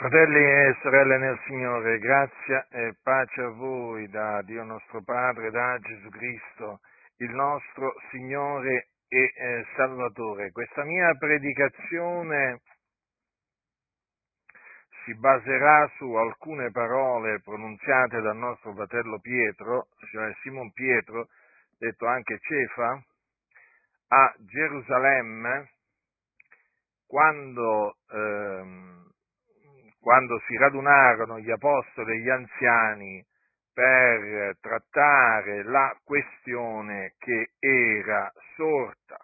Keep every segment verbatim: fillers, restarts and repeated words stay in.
Fratelli e sorelle nel Signore, grazia e pace a voi da Dio nostro Padre, da Gesù Cristo, il nostro Signore e eh, Salvatore. Questa mia predicazione si baserà su alcune parole pronunziate dal nostro fratello Pietro, cioè Simon Pietro, detto anche Cefa, a Gerusalemme, quando... Ehm, quando si radunarono gli apostoli e gli anziani per trattare la questione che era sorta.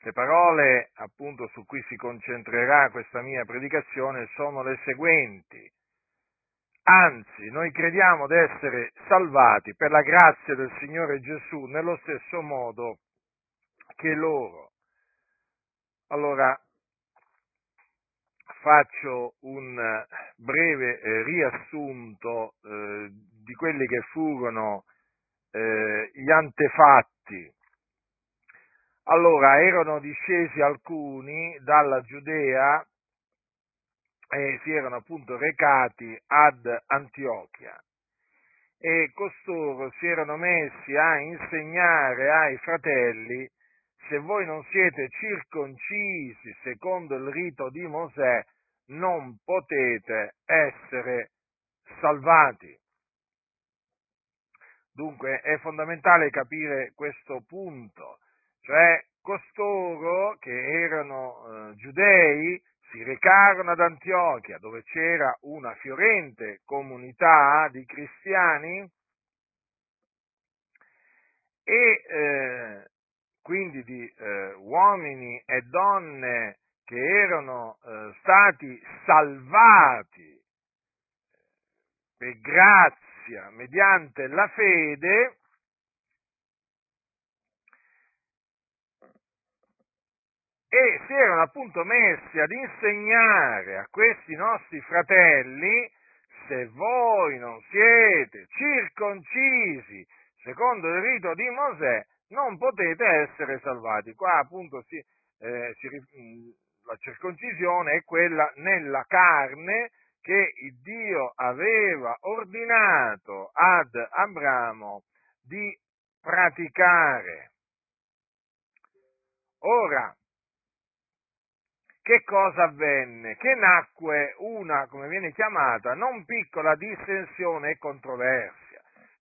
Le parole, appunto, su cui si concentrerà questa mia predicazione sono le seguenti. Anzi, noi crediamo di essere salvati per la grazia del Signore Gesù nello stesso modo che loro. Allora, faccio un breve eh, riassunto eh, di quelli che furono eh, gli antefatti. Allora, erano discesi alcuni dalla Giudea e si erano appunto recati ad Antiochia e costoro si erano messi a insegnare ai fratelli: se voi non siete circoncisi secondo il rito di Mosè, non potete essere salvati. Dunque è fondamentale capire questo punto, cioè costoro che erano eh, giudei si recarono ad Antiochia, dove c'era una fiorente comunità di cristiani e eh, quindi di eh, uomini e donne che erano eh, stati salvati per grazia mediante la fede, e si erano appunto messi ad insegnare a questi nostri fratelli: se voi non siete circoncisi secondo il rito di Mosè, non potete essere salvati. Qua appunto si, eh, si, la circoncisione è quella nella carne che Dio aveva ordinato ad Abramo di praticare. Ora, che cosa avvenne? Che nacque una, come viene chiamata, non piccola dissensione e controversia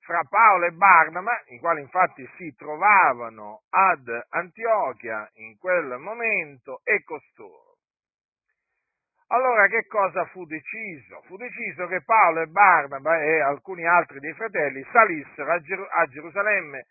fra Paolo e Barnaba, i quali infatti si trovavano ad Antiochia in quel momento, e costoro. Allora, che cosa fu deciso? Fu deciso che Paolo e Barnaba e alcuni altri dei fratelli salissero a, Ger- a Gerusalemme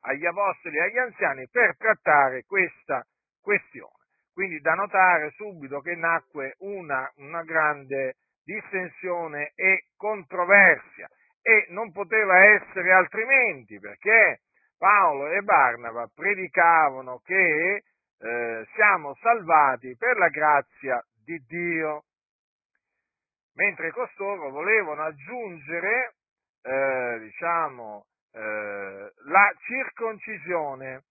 agli apostoli e agli anziani per trattare questa questione. Quindi da notare subito che nacque una, una grande dissensione e controversia. E non poteva essere altrimenti, perché Paolo e Barnaba predicavano che eh, siamo salvati per la grazia di Dio, mentre costoro volevano aggiungere eh, diciamo, eh, la circoncisione,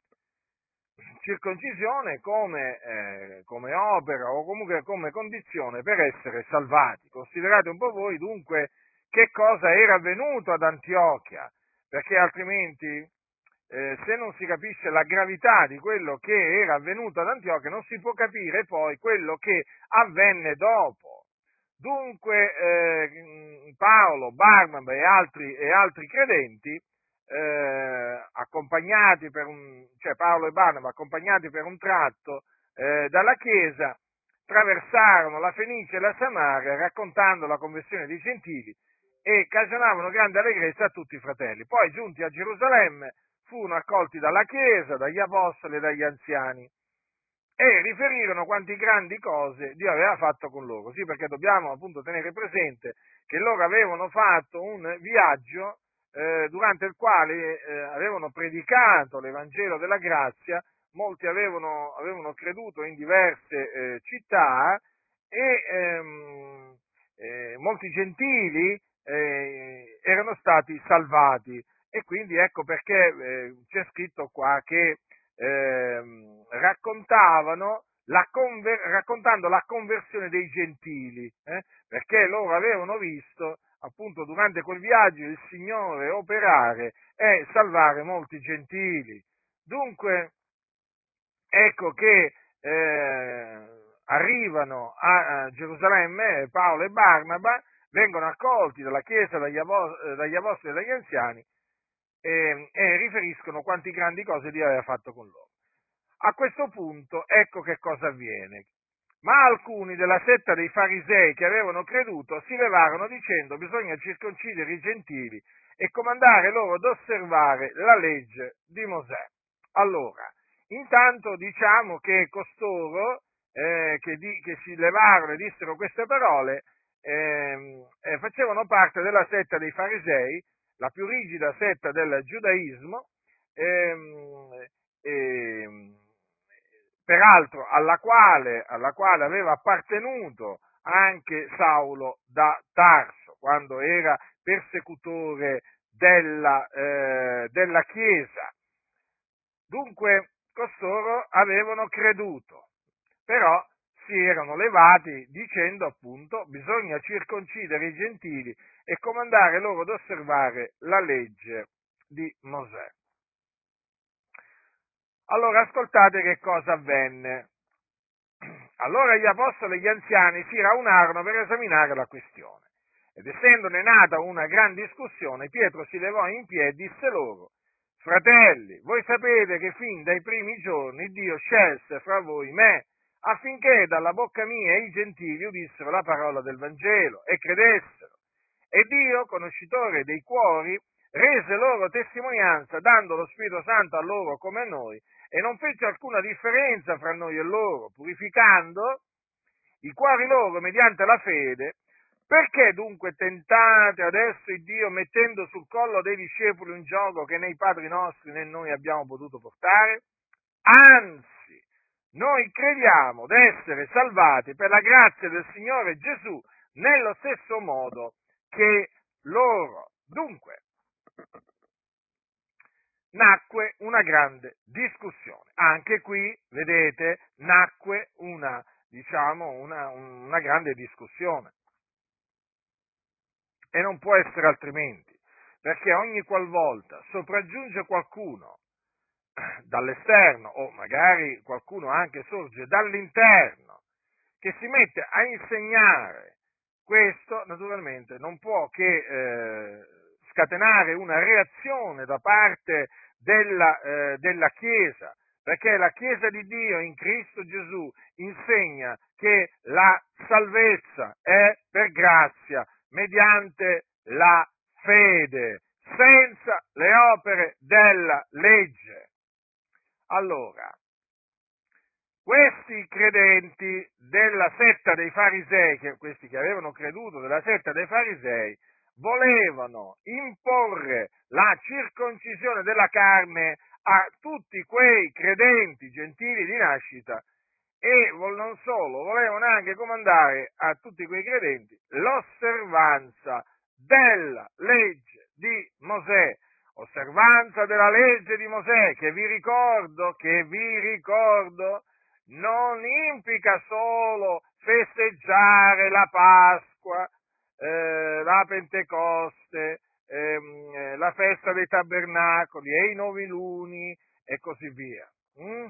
circoncisione come, eh, come opera o comunque come condizione per essere salvati. Considerate un po' voi dunque che cosa era avvenuto ad Antiochia, perché altrimenti eh, se non si capisce la gravità di quello che era avvenuto ad Antiochia, non si può capire poi quello che avvenne dopo. Dunque eh, Paolo, Barnaba e altri, e altri credenti, eh, accompagnati per un, cioè Paolo e Barnaba accompagnati per un tratto eh, dalla Chiesa, traversarono la Fenicia e la Samaria raccontando la conversione dei Gentili e cagionavano grande allegrezza a tutti i fratelli. Poi, giunti a Gerusalemme, furono accolti dalla Chiesa, dagli apostoli e dagli anziani e riferirono quanti grandi cose Dio aveva fatto con loro. Sì, perché dobbiamo appunto tenere presente che loro avevano fatto un viaggio eh, durante il quale eh, avevano predicato l'Evangelo della grazia, molti avevano, avevano creduto in diverse eh, città e ehm, eh, molti gentili Eh, erano stati salvati, e quindi ecco perché eh, c'è scritto qua che eh, raccontavano la conver- raccontando la conversione dei gentili, eh? Perché loro avevano visto, appunto, durante quel viaggio il Signore operare e salvare molti gentili. Dunque, ecco che eh, arrivano a Gerusalemme Paolo e Barnaba, vengono accolti dalla Chiesa, dagli apostoli e dagli anziani, e, e riferiscono quanti grandi cose Dio aveva fatto con loro. A questo punto ecco che cosa avviene. Ma alcuni della setta dei farisei che avevano creduto si levarono dicendo: bisogna circoncidere i gentili e comandare loro ad osservare la legge di Mosè. Allora, intanto diciamo che costoro eh, che, di, che si levarono e dissero queste parole eh, eh, facevano parte della setta dei farisei, la più rigida setta del giudaismo, eh, eh, peraltro alla quale, alla quale aveva appartenuto anche Saulo da Tarso, quando era persecutore della, eh, della Chiesa. Dunque, costoro avevano creduto, però si erano levati dicendo, appunto, bisogna circoncidere i gentili e comandare loro ad osservare la legge di Mosè. Allora, ascoltate che cosa avvenne. Allora gli apostoli e gli anziani si raunarono per esaminare la questione, ed essendone nata una gran discussione, Pietro si levò in piedi e disse loro: fratelli, voi sapete che fin dai primi giorni Dio scelse fra voi me, affinché dalla bocca mia i gentili udissero la parola del Vangelo e credessero. E Dio, conoscitore dei cuori, rese loro testimonianza, dando lo Spirito Santo a loro come a noi, e non fece alcuna differenza fra noi e loro, purificando i cuori loro mediante la fede. Perché dunque tentate adesso il Dio mettendo sul collo dei discepoli un giogo che né i padri nostri né noi abbiamo potuto portare? Anzi, noi crediamo d'essere salvati per la grazia del Signore Gesù nello stesso modo che loro. Dunque, nacque una grande discussione. Anche qui, vedete, nacque una, diciamo, una, una grande discussione. E non può essere altrimenti, perché ogni qualvolta sopraggiunge qualcuno dall'esterno, o magari qualcuno anche sorge dall'interno, che si mette a insegnare, questo naturalmente non può che eh, scatenare una reazione da parte della, eh, della Chiesa, perché la Chiesa di Dio in Cristo Gesù insegna che la salvezza è per grazia, mediante la fede, senza le opere della legge. Allora, questi credenti della setta dei farisei, che, questi che avevano creduto della setta dei farisei, volevano imporre la circoncisione della carne a tutti quei credenti gentili di nascita, e non solo, volevano anche comandare a tutti quei credenti l'osservanza della legge di Mosè, osservanza della legge di Mosè, che vi ricordo, che vi ricordo, non implica solo festeggiare la Pasqua, eh, la Pentecoste, eh, la festa dei tabernacoli e i nuovi luni e così via. Mm?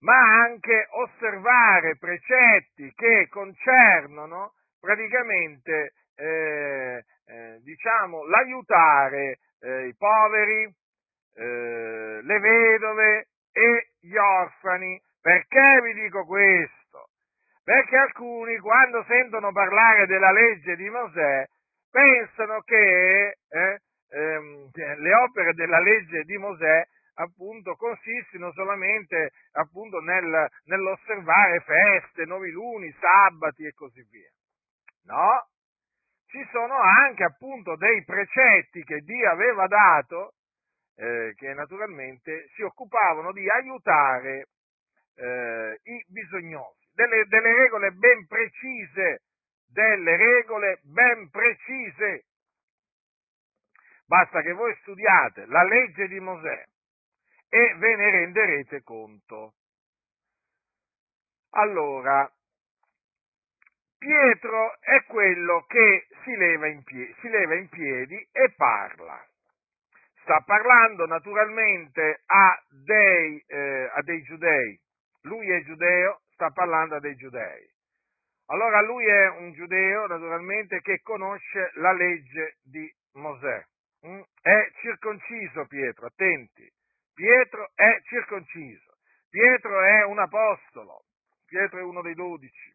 Ma anche osservare precetti che concernono praticamente, eh, eh, diciamo, l'aiutare eh, i poveri, eh, le vedove e gli orfani. Perché vi dico questo? Perché alcuni, quando sentono parlare della legge di Mosè, pensano che eh, ehm, le opere della legge di Mosè, appunto, consistono solamente, appunto, nel, nell'osservare feste, nuovi luni, sabbati e così via. No, ci sono anche, appunto, dei precetti che Dio aveva dato, eh, che naturalmente si occupavano di aiutare eh, i bisognosi, delle, delle regole ben precise, delle regole ben precise. Basta che voi studiate la legge di Mosè e ve ne renderete conto. Allora, Pietro è quello che si leva in piedi, si leva in piedi e parla. Sta parlando naturalmente a dei, eh, a dei giudei. Lui è giudeo, sta parlando a dei giudei. Allora lui è un giudeo, naturalmente, che conosce la legge di Mosè. Mm? È circonciso Pietro, attenti. Pietro è circonciso. Pietro è un apostolo. Pietro è uno dei dodici.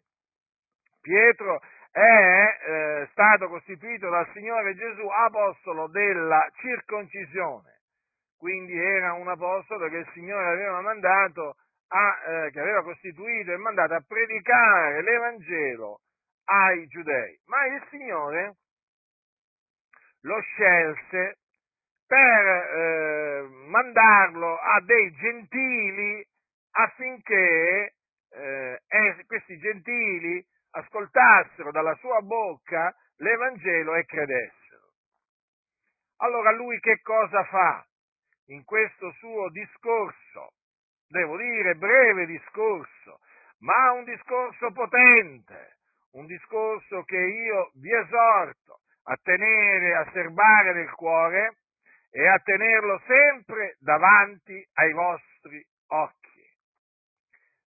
Pietro è eh, stato costituito dal Signore Gesù apostolo della circoncisione, quindi era un apostolo che il Signore aveva mandato, a, eh, che aveva costituito e mandato a predicare l'Evangelo ai giudei, ma il Signore lo scelse per eh, mandarlo a dei gentili affinché eh, questi gentili ascoltassero dalla sua bocca l'Evangelo e credessero. Allora lui che cosa fa? In questo suo discorso, devo dire breve discorso, ma un discorso potente, un discorso che io vi esorto a tenere, a serbare nel cuore e a tenerlo sempre davanti ai vostri occhi,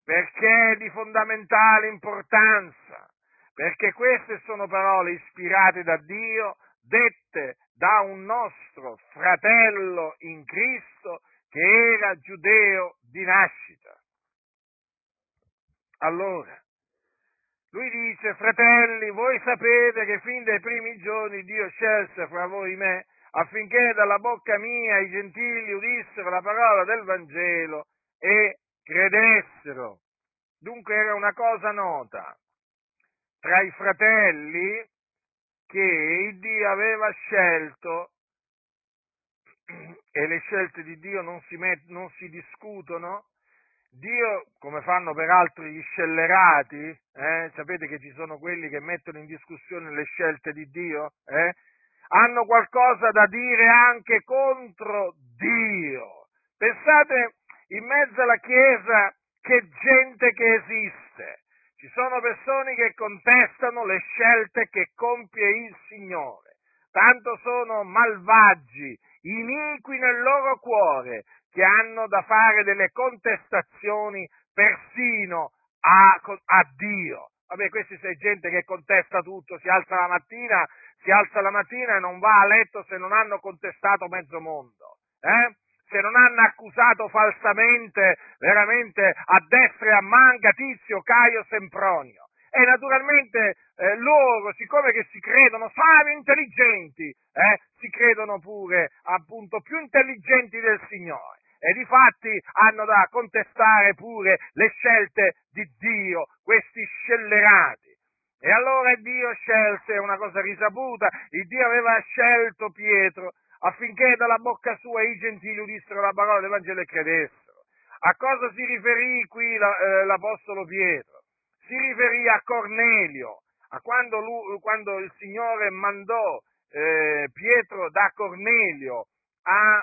perché è di fondamentale importanza, perché queste sono parole ispirate da Dio, dette da un nostro fratello in Cristo che era giudeo di nascita. Allora, lui dice: fratelli, voi sapete che fin dai primi giorni Dio scelse fra voi me, affinché dalla bocca mia i gentili udissero la parola del Vangelo e credessero. Dunque era una cosa nota tra i fratelli che Dio aveva scelto, e le scelte di Dio non si, met- non si discutono. Dio, come fanno peraltro gli scellerati, eh? Sapete che ci sono quelli che mettono in discussione le scelte di Dio, eh? Hanno qualcosa da dire anche contro Dio. Pensate, in mezzo alla Chiesa, che gente che esiste! Ci sono persone che contestano le scelte che compie il Signore. Tanto sono malvagi, iniqui nel loro cuore, che hanno da fare delle contestazioni persino a, a Dio. Vabbè, questi sei gente che contesta tutto, si alza la mattina, si alza la mattina e non va a letto se non hanno contestato mezzo mondo, eh? Se non hanno accusato falsamente, veramente, a destra e a manca, Tizio, Caio, Sempronio. E naturalmente eh, loro, siccome che si credono savi intelligenti, eh, si credono pure appunto più intelligenti del Signore. E difatti hanno da contestare pure le scelte di Dio, questi scellerati. E allora Dio scelse, una cosa risaputa, il Dio aveva scelto Pietro, affinché dalla bocca sua i gentili udissero la parola dell'Evangelo e credessero. A cosa si riferì qui la, eh, l'Apostolo Pietro? Si riferì a Cornelio, a quando, lui, quando il Signore mandò eh, Pietro da Cornelio a,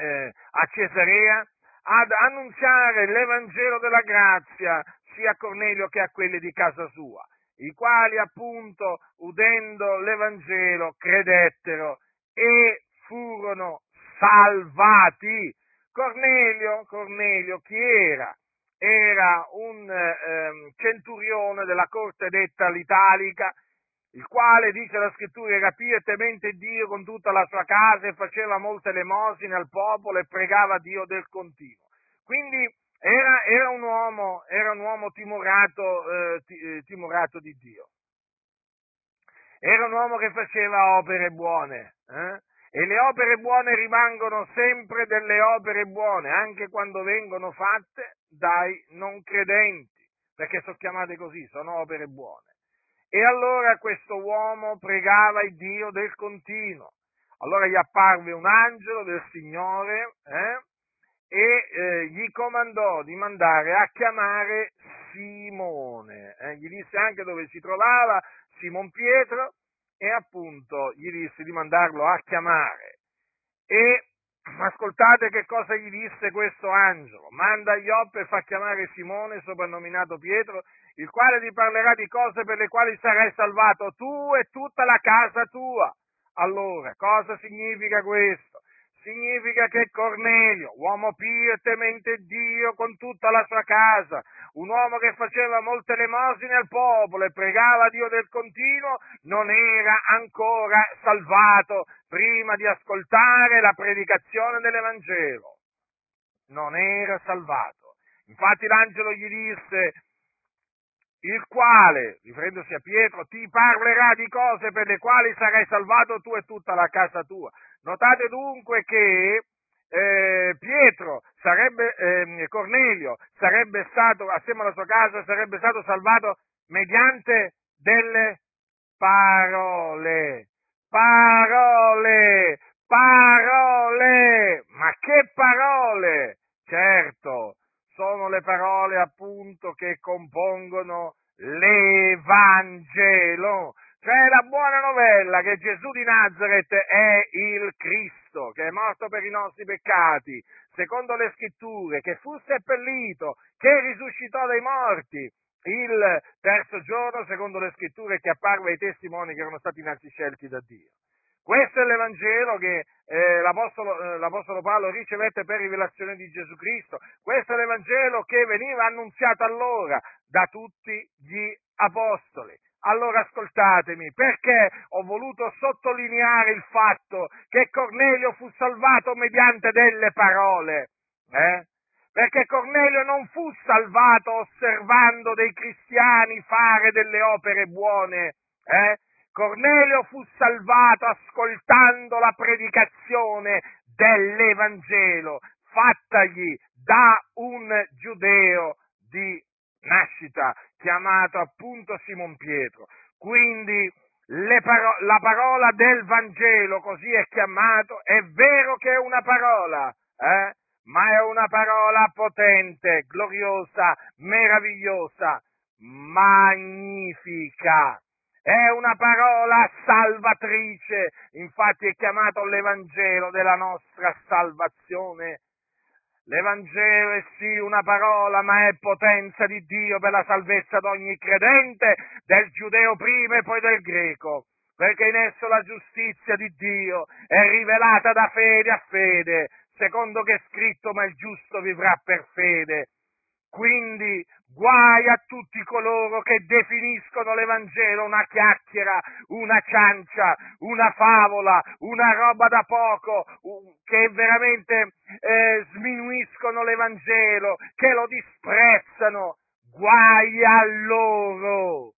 eh, a Cesarea ad annunziare l'Evangelo della grazia sia a Cornelio che a quelli di casa sua, i quali appunto, udendo l'Evangelo, credettero e furono salvati. Cornelio, Cornelio chi era? Era un eh, centurione della corte detta l'italica, il quale, dice la scrittura, era pio e temente Dio con tutta la sua casa e faceva molte elemosine al popolo e pregava Dio del continuo. Quindi era, era, un, uomo, era un uomo timorato, eh, timorato di Dio. Era un uomo che faceva opere buone, eh? E le opere buone rimangono sempre delle opere buone, anche quando vengono fatte dai non credenti, perché sono chiamate così, sono opere buone. E allora questo uomo pregava il Dio del continuo. Allora gli apparve un angelo del Signore, eh? e eh, gli comandò di mandare a chiamare Simone, eh? Gli disse anche dove si trovava Simon Pietro e appunto gli disse di mandarlo a chiamare. E Ascoltate che cosa gli disse questo angelo: manda Ioppe e fa chiamare Simone, soprannominato Pietro, il quale ti parlerà di cose per le quali sarai salvato tu e tutta la casa tua. Allora, cosa significa questo? Significa che Cornelio, uomo pio e temente Dio con tutta la sua casa, un uomo che faceva molte elemosine al popolo e pregava Dio del continuo, non era ancora salvato prima di ascoltare la predicazione dell'Evangelo. Non era salvato. Infatti l'angelo gli disse: il quale, riferendosi a Pietro, ti parlerà di cose per le quali sarai salvato tu e tutta la casa tua. Notate dunque che eh, Pietro, sarebbe, eh, Cornelio, sarebbe stato, assieme alla sua casa, sarebbe stato salvato mediante delle parole, parole, parole, ma che parole? Certo, sono le parole appunto che compongono l'Evangelo. Cioè la buona novella che Gesù di Nazaret è il Cristo, che è morto per i nostri peccati, secondo le scritture, che fu seppellito, che risuscitò dai morti il terzo giorno, secondo le scritture, che apparve ai testimoni che erano stati innanzi scelti da Dio. Questo è l'Evangelo che eh, l'Apostolo, eh, l'Apostolo Paolo ricevette per rivelazione di Gesù Cristo. Questo è l'Evangelo che veniva annunziato allora da tutti gli apostoli. Allora ascoltatemi, perché ho voluto sottolineare il fatto che Cornelio fu salvato mediante delle parole, eh? Perché Cornelio non fu salvato osservando dei cristiani fare delle opere buone, eh? Cornelio fu salvato ascoltando la predicazione dell'Evangelo fattagli da un giudeo di nascita, chiamato appunto Simon Pietro. Quindi le paro- la parola del Vangelo, così è chiamato, è vero che è una parola, eh? Ma è una parola potente, gloriosa, meravigliosa, magnifica. È una parola salvatrice, infatti è chiamato l'Evangelo della nostra salvazione. L'Evangelo è sì una parola, ma è potenza di Dio per la salvezza di ogni credente, del giudeo prima e poi del greco, perché in esso la giustizia di Dio è rivelata da fede a fede, secondo che è scritto: ma il giusto vivrà per fede. Quindi guai a tutti coloro che definiscono l'Evangelo una chiacchiera, una ciancia, una favola, una roba da poco, che veramente eh, sminuiscono l'Evangelo, che lo disprezzano. Guai a loro!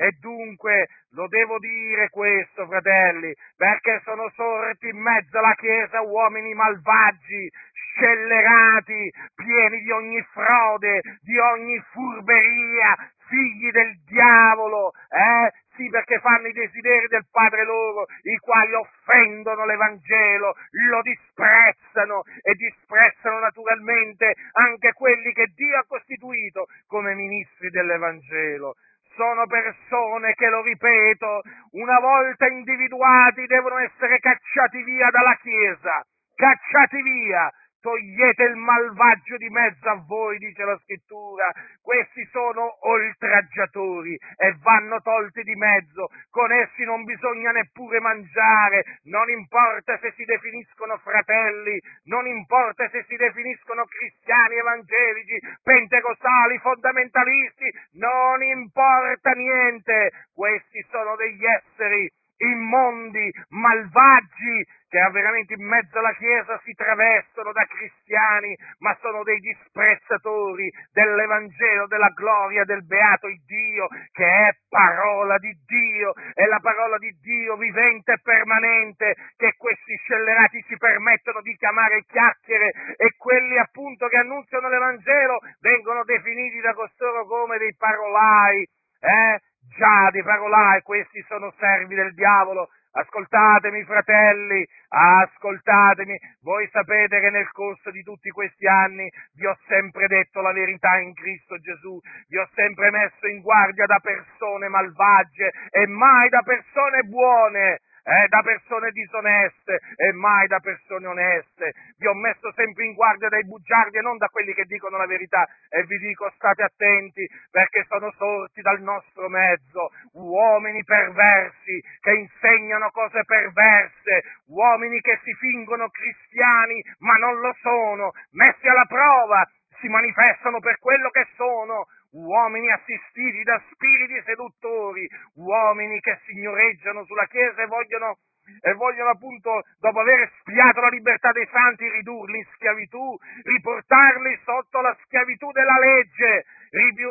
E dunque lo devo dire questo, fratelli, perché sono sorti in mezzo alla Chiesa uomini malvagi, scellerati, pieni di ogni frode, di ogni furberia, figli del diavolo, eh? Sì, perché fanno i desideri del padre loro, i quali offendono l'Evangelo, lo disprezzano e disprezzano naturalmente anche quelli che Dio ha costituito come ministri dell'Evangelo. Sono persone che, lo ripeto, una volta individuati devono essere cacciati via dalla Chiesa, cacciati via. Togliete il malvagio di mezzo a voi, dice la scrittura. Questi sono oltraggiatori e vanno tolti di mezzo. Con essi non bisogna neppure mangiare, non importa se si definiscono fratelli, non importa se si definiscono cristiani evangelici, pentecostali, fondamentalisti, non importa niente. Questi sono degli esseri immondi, malvagi, che veramente in mezzo alla Chiesa si travestono da cristiani, ma sono dei disprezzatori dell'Evangelo, della gloria del beato Dio, che è parola di Dio, è la parola di Dio vivente e permanente, che questi scellerati si permettono di chiamare chiacchiere, e quelli appunto che annunziano l'Evangelo vengono definiti da costoro come dei parolai, eh? Già, dei parolai, questi sono servi del diavolo. Ascoltatemi, fratelli, ascoltatemi. Voi sapete che nel corso di tutti questi anni vi ho sempre detto la verità in Cristo Gesù, vi ho sempre messo in guardia da persone malvagie e mai da persone buone. eh, da persone disoneste e mai da persone oneste. Vi ho messo sempre in guardia dai bugiardi e non da quelli che dicono la verità, e vi dico state attenti perché sono sorti dal nostro mezzo uomini perversi che insegnano cose perverse, uomini che si fingono cristiani ma non lo sono, messi alla prova si manifestano per quello che sono, uomini assistiti da spiriti seduttori, uomini che signoreggiano sulla Chiesa e vogliono, e vogliono appunto, dopo aver espiato la libertà dei santi, ridurli in schiavitù, riportarli sotto la schiavitù della legge,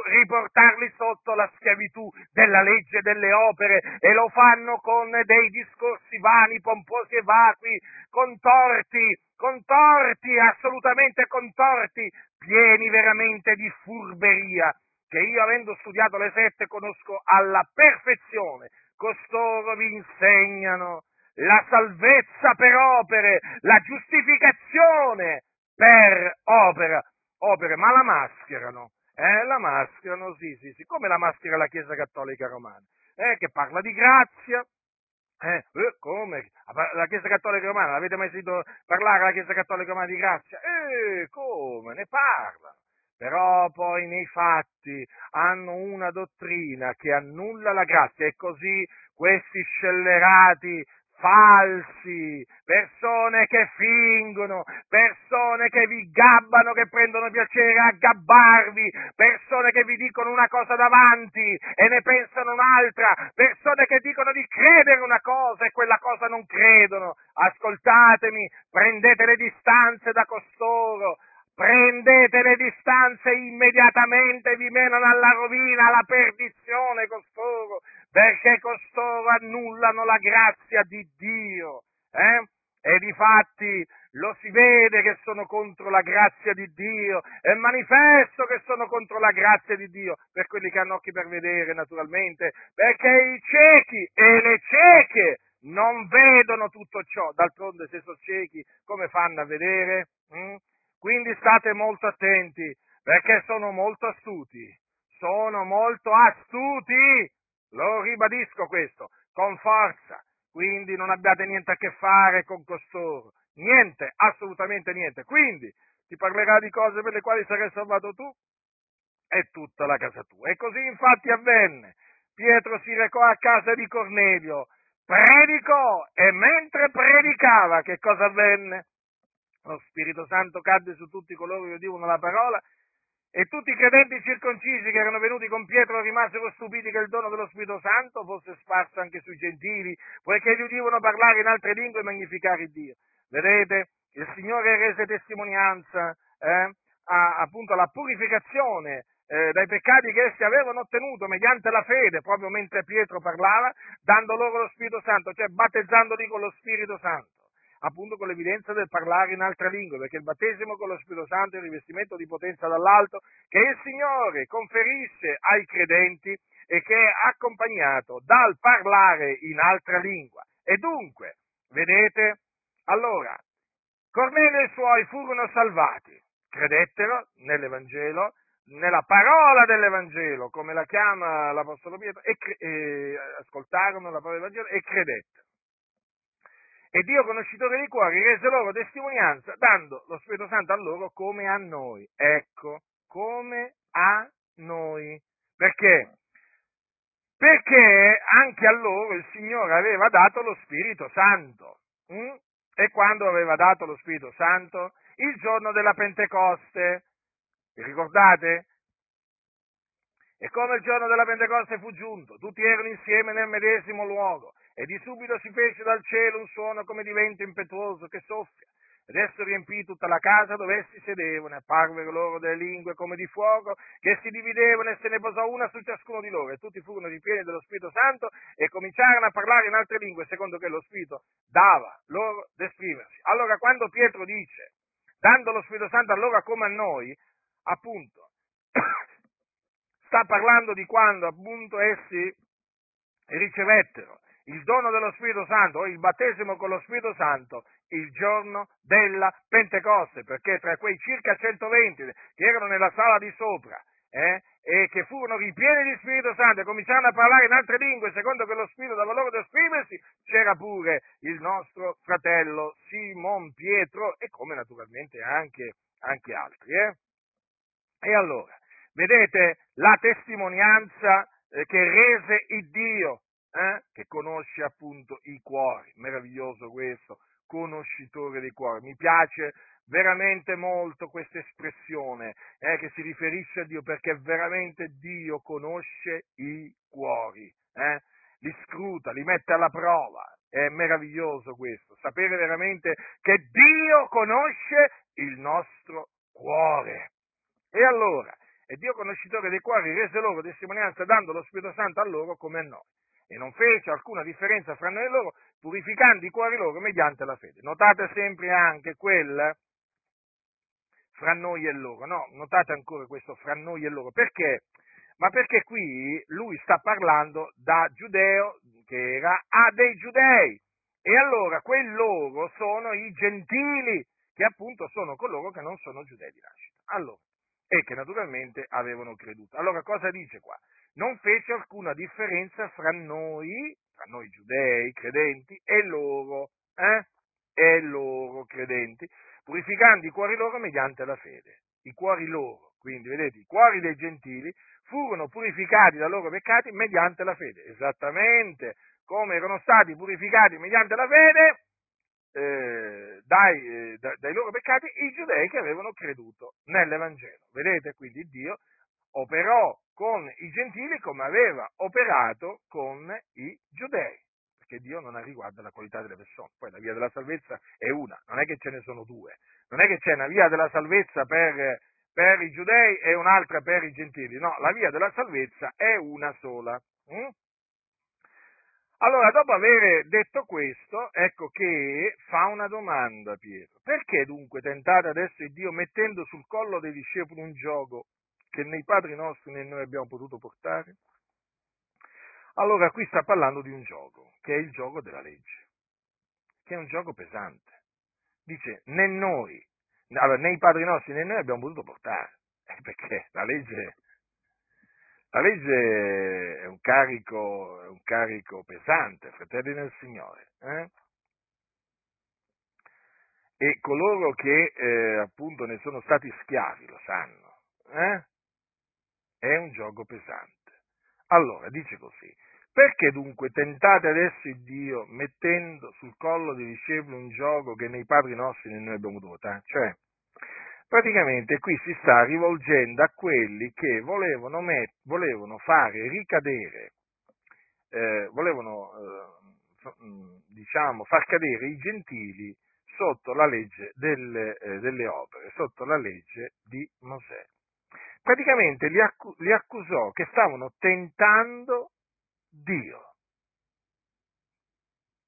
riportarli sotto la schiavitù della legge delle opere, e lo fanno con dei discorsi vani, pomposi e vacui, contorti, contorti, assolutamente contorti, pieni veramente di furberia, che io avendo studiato le sette conosco alla perfezione. Costoro vi insegnano la salvezza per opere, la giustificazione per opera, opere, ma la mascherano, eh, la mascherano, sì, sì, sì, come la maschera la Chiesa Cattolica Romana, eh, che parla di grazia, eh, eh, come, la Chiesa Cattolica Romana, l'avete mai sentito parlare la Chiesa Cattolica Romana di grazia? Eh, come, ne parla, però poi nei fatti hanno una dottrina che annulla la grazia, e così questi scellerati falsi, persone che fingono, persone che vi gabbano, che prendono piacere a gabbarvi, persone che vi dicono una cosa davanti e ne pensano un'altra, persone che dicono di credere una cosa e quella cosa non credono. Ascoltatemi, prendete le distanze da costoro, prendete le distanze immediatamente, vi menano alla rovina, alla perdizione costoro, perché costoro annullano la grazia di Dio, eh? E difatti lo si vede che sono contro la grazia di Dio, è manifesto che sono contro la grazia di Dio, per quelli che hanno occhi per vedere naturalmente, perché i ciechi e le cieche non vedono tutto ciò, d'altronde se sono ciechi come fanno a vedere? Mm? Quindi state molto attenti, perché sono molto astuti, sono molto astuti, lo ribadisco questo, con forza, quindi non abbiate niente a che fare con costoro, niente, assolutamente niente, quindi ti parlerà di cose per le quali sarai salvato tu e tutta la casa tua. E così infatti avvenne, Pietro si recò a casa di Cornelio, predicò, e mentre predicava, che cosa avvenne? Lo Spirito Santo cadde su tutti coloro che udivano la parola, e tutti i credenti circoncisi che erano venuti con Pietro rimasero stupiti che il dono dello Spirito Santo fosse sparso anche sui gentili, poiché li udivano parlare in altre lingue e magnificare Dio. Vedete, il Signore rese testimonianza eh, a, appunto alla purificazione eh, dai peccati che essi avevano ottenuto mediante la fede, proprio mentre Pietro parlava, dando loro lo Spirito Santo, cioè battezzandoli con lo Spirito Santo, appunto con l'evidenza del parlare in altre lingue, perché il battesimo con lo Spirito Santo è il rivestimento di potenza dall'alto che il Signore conferisce ai credenti e che è accompagnato dal parlare in altra lingua. E dunque, vedete, allora, Cornelio e i suoi furono salvati, credettero nell'Evangelo, nella parola dell'Evangelo, come la chiama l'Apostolo Pietro, e, cre- e ascoltarono la parola dell'Evangelo e credettero. E Dio, conoscitore dei cuori, rese loro testimonianza, dando lo Spirito Santo a loro come a noi. Ecco, come a noi. Perché? Perché anche a loro il Signore aveva dato lo Spirito Santo. Mm? E quando aveva dato lo Spirito Santo? Il giorno della Pentecoste. Vi ricordate? E come il giorno della Pentecoste fu giunto, tutti erano insieme nel medesimo luogo. E di subito si fece dal cielo un suono come di vento impetuoso che soffia, ed esso riempì tutta la casa dove essi sedevano, e apparvero loro delle lingue come di fuoco che si dividevano, e se ne posò una su ciascuno di loro, e tutti furono ripieni dello Spirito Santo e cominciarono a parlare in altre lingue, secondo che lo Spirito dava loro d'esprimersi. Allora, quando Pietro dice, dando lo Spirito Santo allora come a noi, appunto, sta parlando di quando appunto essi ricevettero il dono dello Spirito Santo, o il battesimo con lo Spirito Santo, il giorno della Pentecoste, perché tra quei circa centoventi che erano nella sala di sopra eh, e che furono ripieni di Spirito Santo e cominciarono a parlare in altre lingue secondo che lo Spirito dava loro di esprimersi, c'era pure il nostro fratello Simon Pietro, e come naturalmente anche, anche altri. Eh? E allora, vedete la testimonianza eh, che rese il Dio, eh, che conosce appunto i cuori, meraviglioso questo, conoscitore dei cuori. Mi piace veramente molto questa espressione eh, che si riferisce a Dio, perché veramente Dio conosce i cuori, eh? Li scruta, li mette alla prova. È meraviglioso questo, sapere veramente che Dio conosce il nostro cuore. E allora, e Dio conoscitore dei cuori rese loro testimonianza dando lo Spirito Santo a loro come a noi, e non fece alcuna differenza fra noi e loro, purificando i cuori loro mediante la fede. Notate sempre anche quella fra noi e loro, no? Notate ancora questo fra noi e loro, perché? Ma perché qui lui sta parlando da giudeo, che era, a dei giudei, e allora quei loro sono i gentili, che appunto sono coloro che non sono giudei di nascita, allora, e che naturalmente avevano creduto. Allora cosa dice qua? Non fece alcuna differenza fra noi, fra noi giudei, credenti, e loro, eh? E loro credenti, purificando i cuori loro mediante la fede. I cuori loro, quindi vedete, i cuori dei gentili furono purificati dai loro peccati mediante la fede, esattamente come erano stati purificati mediante la fede eh, dai, eh, dai loro peccati i giudei che avevano creduto nell'Evangelo. Vedete, quindi Dio operò con i gentili come aveva operato con i giudei, perché Dio non ha riguardo alla qualità delle persone. Poi la via della salvezza è una, non è che ce ne sono due, non è che c'è una via della salvezza per, per i giudei e un'altra per i gentili, no, la via della salvezza è una sola. Mm? Allora, dopo aver detto questo, ecco che fa una domanda Pietro: perché dunque tentate adesso il Dio mettendo sul collo dei discepoli un giogo che nei padri nostri né noi abbiamo potuto portare? Allora qui sta parlando di un giogo, che è il giogo della legge, che è un giogo pesante. Dice, né noi, allora, né i padri nostri né noi abbiamo potuto portare, perché la legge, la legge è un carico, è un carico pesante, fratelli nel Signore, eh? E coloro che eh, appunto ne sono stati schiavi lo sanno, eh? È un giogo pesante. Allora, dice così: perché dunque tentate adesso il Dio mettendo sul collo dei discepoli un giogo che nei padri nostri noi abbiamo dovuto? Eh? Cioè, praticamente qui si sta rivolgendo a quelli che volevano, met- volevano fare ricadere, eh, volevano, eh, f- diciamo, far cadere i gentili sotto la legge delle, eh, delle opere, sotto la legge di Mosè. Praticamente li accusò che stavano tentando Dio.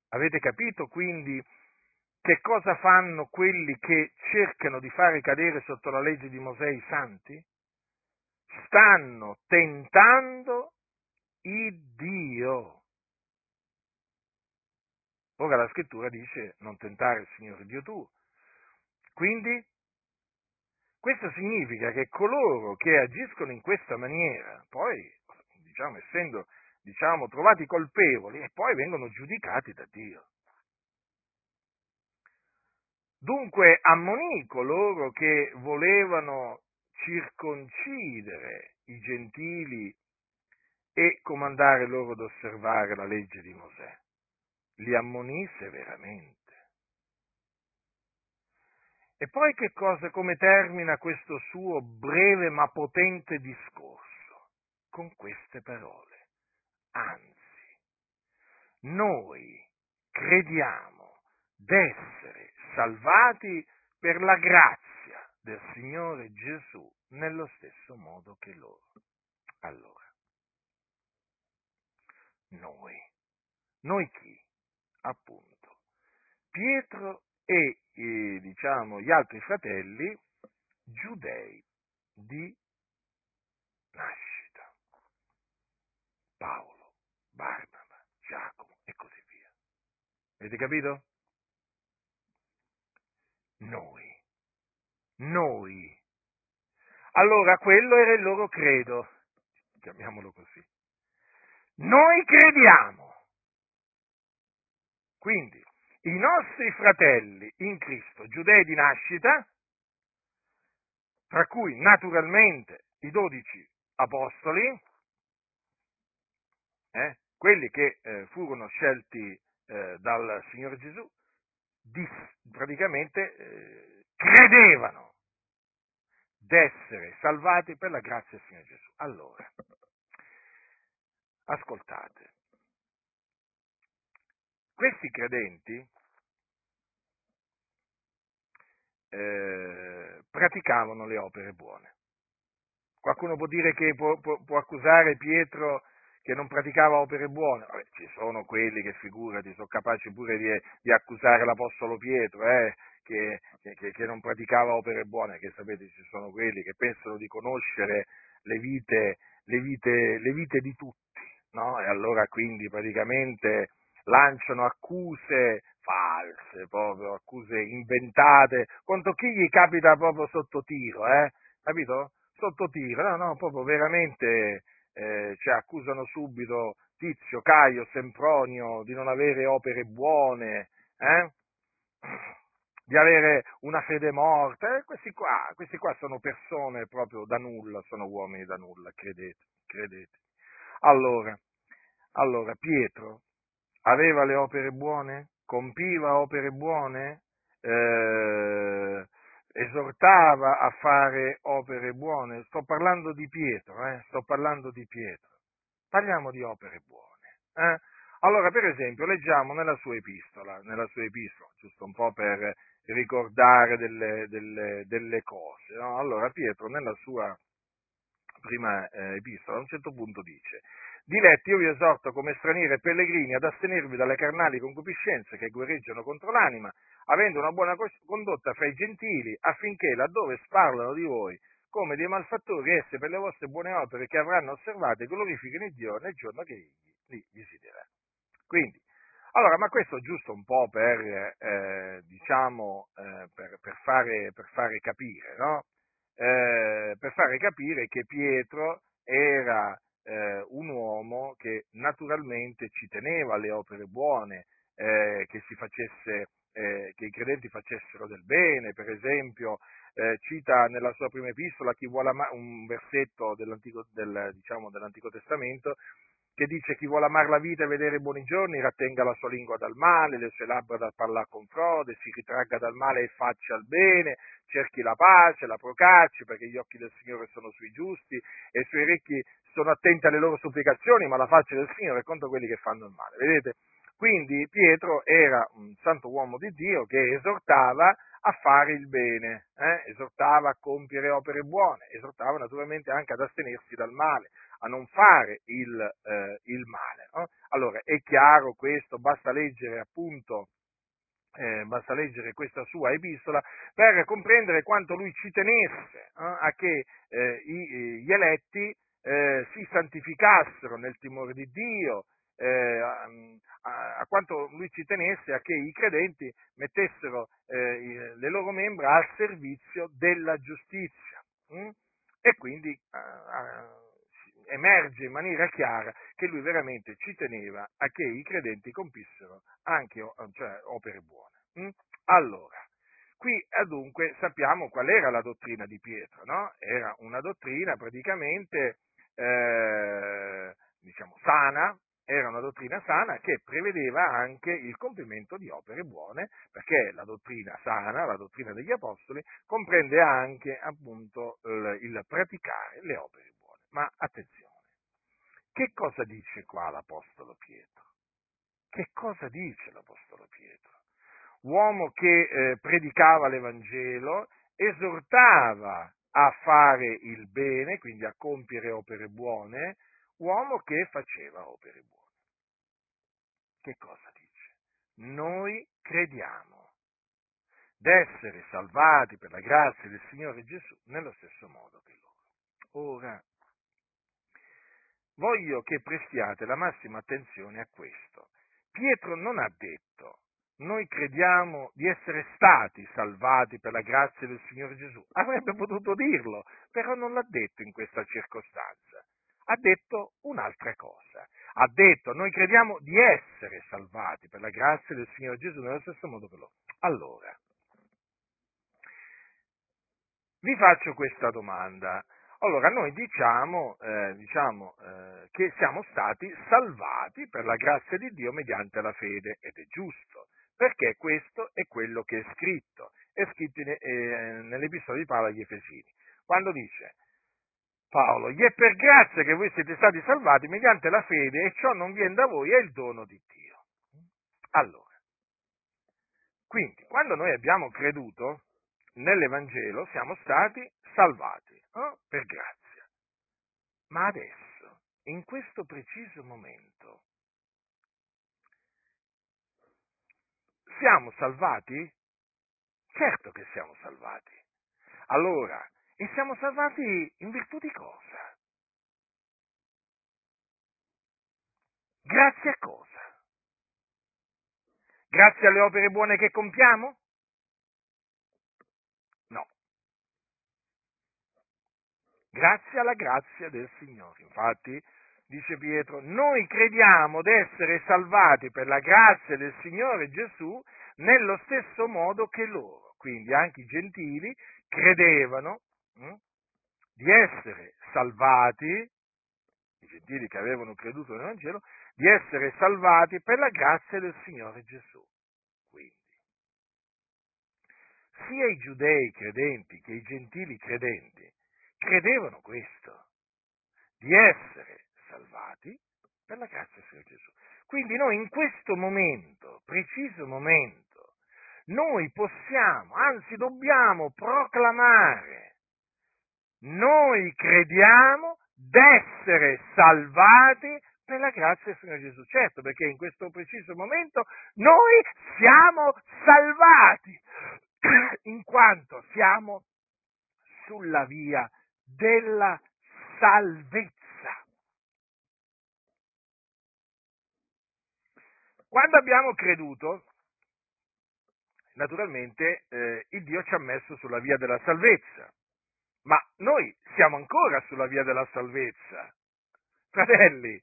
Avete capito quindi che cosa fanno quelli che cercano di fare cadere sotto la legge di Mosè i santi? Stanno tentando il Dio. Ora la scrittura dice non tentare il Signore Dio tuo. Quindi questo significa che coloro che agiscono in questa maniera, poi, diciamo, essendo, diciamo, trovati colpevoli, e poi vengono giudicati da Dio. Dunque ammonì coloro che volevano circoncidere i gentili e comandare loro ad osservare la legge di Mosè. Li ammonì severamente. E poi che cosa, come termina questo suo breve ma potente discorso? Con queste parole: anzi, noi crediamo d'essere salvati per la grazia del Signore Gesù nello stesso modo che loro. Allora, noi, noi chi? Appunto, Pietro e E, diciamo, gli altri fratelli giudei di nascita, Paolo, Barnaba, Giacomo e così via. Avete capito? Noi, noi Allora quello era il loro credo, chiamiamolo così. Noi crediamo. Quindi i nostri fratelli in Cristo, giudei di nascita, tra cui naturalmente i dodici apostoli, eh, quelli che eh, furono scelti eh, dal Signor Gesù, di, praticamente eh, credevano d'essere salvati per la grazia del Signore Gesù. Allora, ascoltate, questi credenti eh, praticavano le opere buone. Qualcuno può dire che può, può, può accusare Pietro che non praticava opere buone. Vabbè, ci sono quelli che, figurati, sono capaci pure di, di accusare l'Apostolo Pietro, eh, che, che, che non praticava opere buone, che sapete ci sono quelli che pensano di conoscere le vite, le vite, le vite di tutti, no? E allora quindi praticamente lanciano accuse false, proprio accuse inventate, contro chi gli capita proprio sotto tiro, eh? Capito? Sotto tiro, no, no, proprio veramente... Eh, cioè accusano subito Tizio, Caio, Sempronio di non avere opere buone, eh? Di avere una fede morta, eh? questi, qua, questi qua sono persone proprio da nulla, sono uomini da nulla, credete, credete. Allora, allora, Pietro aveva le opere buone? Compiva opere buone? Eh, esortava a fare opere buone? Sto parlando di Pietro, eh? Sto parlando di Pietro. Parliamo di opere buone. Eh? Allora, per esempio, leggiamo nella sua epistola, nella sua epistola, giusto un po' per ricordare delle, delle, delle cose, no? Allora, Pietro nella sua prima eh, epistola a un certo punto dice: diletti, io vi esorto come stranieri e pellegrini ad astenervi dalle carnali concupiscenze che guerreggiano contro l'anima, avendo una buona condotta fra i gentili, affinché laddove sparlano di voi come dei malfattori, esse per le vostre buone opere che avranno osservate glorifichino il Dio nel giorno che egli gli si dirà. Quindi, allora, ma questo giusto un po' per, eh, diciamo, eh, per, per, fare, per fare capire, no? Eh, per fare capire che Pietro era eh, un uomo che naturalmente ci teneva alle opere buone, eh, che si facesse... Eh, che i credenti facessero del bene. Per esempio eh, cita nella sua prima epistola, chi vuole amare, un versetto dell'Antico, del, diciamo, dell'Antico Testamento, che dice: chi vuole amare la vita e vedere i buoni giorni rattenga la sua lingua dal male, le sue labbra dal parlare con frode, si ritragga dal male e faccia il bene, cerchi la pace, la procacci, perché gli occhi del Signore sono sui giusti e i suoi orecchi sono attenti alle loro supplicazioni, ma la faccia del Signore è contro quelli che fanno il male. Vedete? Quindi Pietro era un santo uomo di Dio che esortava a fare il bene, eh? Esortava a compiere opere buone, esortava naturalmente anche ad astenersi dal male, a non fare il, eh, il male. Eh? Allora, è chiaro questo, basta leggere appunto, eh, basta leggere questa sua epistola per comprendere quanto lui ci tenesse eh, a che eh, i, gli eletti eh, si santificassero nel timore di Dio, Eh, a, a quanto lui ci tenesse a che i credenti mettessero eh, le loro membra al servizio della giustizia. Mh? E quindi eh, eh, emerge in maniera chiara che lui veramente ci teneva a che i credenti compissero anche cioè, opere buone. Mh? Allora, qui dunque sappiamo qual era la dottrina di Pietro, no? Era una dottrina praticamente eh, diciamo sana. Era una dottrina sana che prevedeva anche il compimento di opere buone, perché la dottrina sana, la dottrina degli apostoli, comprende anche appunto il praticare le opere buone. Ma attenzione, che cosa dice qua l'Apostolo Pietro? Che cosa dice l'Apostolo Pietro? Uomo che eh, predicava l'Evangelo, esortava a fare il bene, quindi a compiere opere buone, uomo che faceva opere buone. Che cosa dice? Noi crediamo d'essere salvati per la grazia del Signore Gesù nello stesso modo che loro. Ora, voglio che prestiate la massima attenzione a questo. Pietro non ha detto noi crediamo di essere stati salvati per la grazia del Signore Gesù. Avrebbe potuto dirlo, però non l'ha detto in questa circostanza. Ha detto un'altra cosa. Ha detto, noi crediamo di essere salvati per la grazia del Signore Gesù nello stesso modo che loro. Allora, vi faccio questa domanda. Allora, noi diciamo, eh, diciamo eh, che siamo stati salvati per la grazia di Dio mediante la fede, ed è giusto, perché questo è quello che è scritto, è scritto in, eh, nell'Epistola di Paolo agli Efesini, quando dice Paolo, gli è per grazia che voi siete stati salvati mediante la fede, e ciò non viene da voi, è il dono di Dio. Allora, quindi, quando noi abbiamo creduto nell'Evangelo, siamo stati salvati, no? Per grazia. Ma adesso, in questo preciso momento, siamo salvati? Certo che siamo salvati. Allora, e siamo salvati in virtù di cosa? Grazie a cosa? Grazie alle opere buone che compiamo? No. Grazie alla grazia del Signore. Infatti, dice Pietro, noi crediamo d'essere salvati per la grazia del Signore Gesù nello stesso modo che loro. Quindi anche i gentili credevano di essere salvati, i gentili che avevano creduto nell'Evangelo, di essere salvati per la grazia del Signore Gesù. Quindi, sia i giudei credenti che i gentili credenti credevano questo, di essere salvati per la grazia del Signore Gesù. Quindi noi in questo momento, preciso momento, noi possiamo, anzi dobbiamo proclamare: noi crediamo d'essere salvati per la grazia del Signore Gesù. Certo, perché in questo preciso momento noi siamo salvati, in quanto siamo sulla via della salvezza. Quando abbiamo creduto, naturalmente, eh, il Dio ci ha messo sulla via della salvezza. Ma noi siamo ancora sulla via della salvezza, fratelli,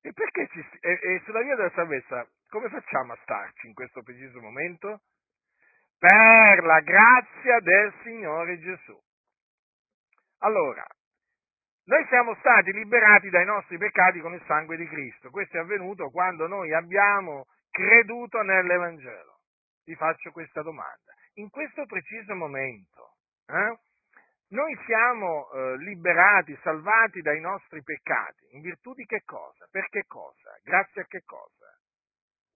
e perché ci, e, e sulla via della salvezza come facciamo a starci in questo preciso momento? Per la grazia del Signore Gesù. Allora, noi siamo stati liberati dai nostri peccati con il sangue di Cristo, questo è avvenuto quando noi abbiamo creduto nell'Evangelo. Vi faccio questa domanda, in questo preciso momento, Eh? noi siamo eh, liberati, salvati dai nostri peccati, in virtù di che cosa? Per che cosa? Grazie a che cosa?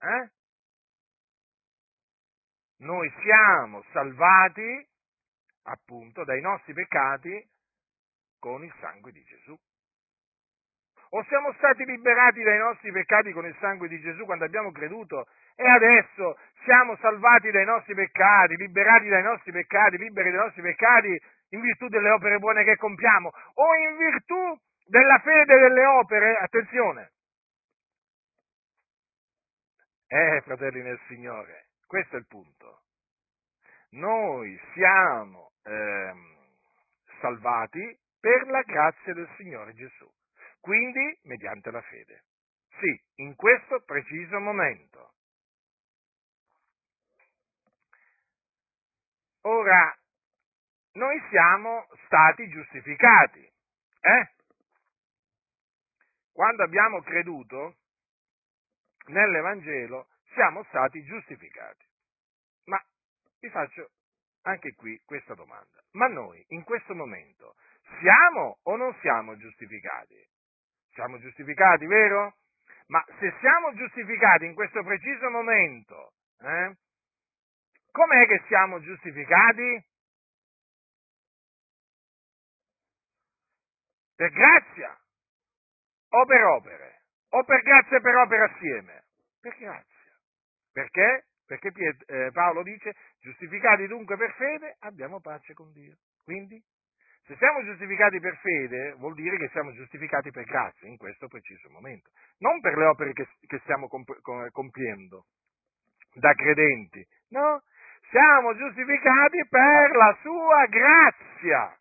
Eh? Noi siamo salvati, appunto, dai nostri peccati con il sangue di Gesù. O siamo stati liberati dai nostri peccati con il sangue di Gesù quando abbiamo creduto, e adesso siamo salvati dai nostri peccati, liberati dai nostri peccati, liberi dai nostri peccati in virtù delle opere buone che compiamo, o in virtù della fede delle opere? Attenzione! Eh, fratelli nel Signore, questo è il punto. Noi siamo eh, salvati per la grazia del Signore Gesù, quindi mediante la fede. Sì, in questo preciso momento. Ora, noi siamo stati giustificati, eh? Quando abbiamo creduto nell'Evangelo siamo stati giustificati. Ma vi faccio anche qui questa domanda. Ma noi in questo momento siamo o non siamo giustificati? Siamo giustificati, vero? Ma se siamo giustificati in questo preciso momento, eh? Com'è che siamo giustificati? Per grazia o per opere? O per grazia e per opere assieme? Per grazia. Perché? Perché Piet- eh, Paolo dice, giustificati dunque per fede, abbiamo pace con Dio. Quindi, se siamo giustificati per fede, vuol dire che siamo giustificati per grazia in questo preciso momento. Non per le opere che, che stiamo comp- compiendo. da credenti, no? Siamo giustificati per la sua grazia.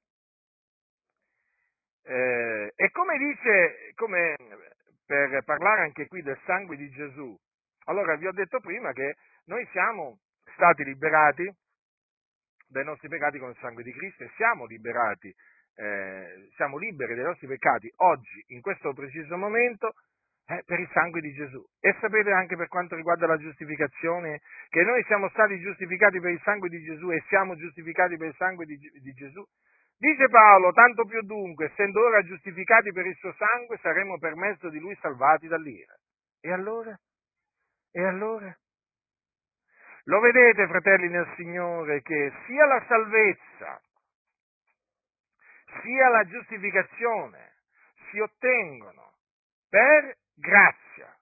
Eh, e come dice, come per parlare anche qui del sangue di Gesù, allora vi ho detto prima che noi siamo stati liberati dai nostri peccati con il sangue di Cristo e siamo liberati, eh, siamo liberi dai nostri peccati oggi, in questo preciso momento, eh, per il sangue di Gesù. E sapete anche per quanto riguarda la giustificazione, che noi siamo stati giustificati per il sangue di Gesù e siamo giustificati per il sangue di, di Gesù. Dice Paolo, tanto più dunque, essendo ora giustificati per il suo sangue, saremo per mezzo di lui salvati dall'ira. E allora? E allora? Lo vedete, fratelli nel Signore, che sia la salvezza, sia la giustificazione si ottengono per grazia,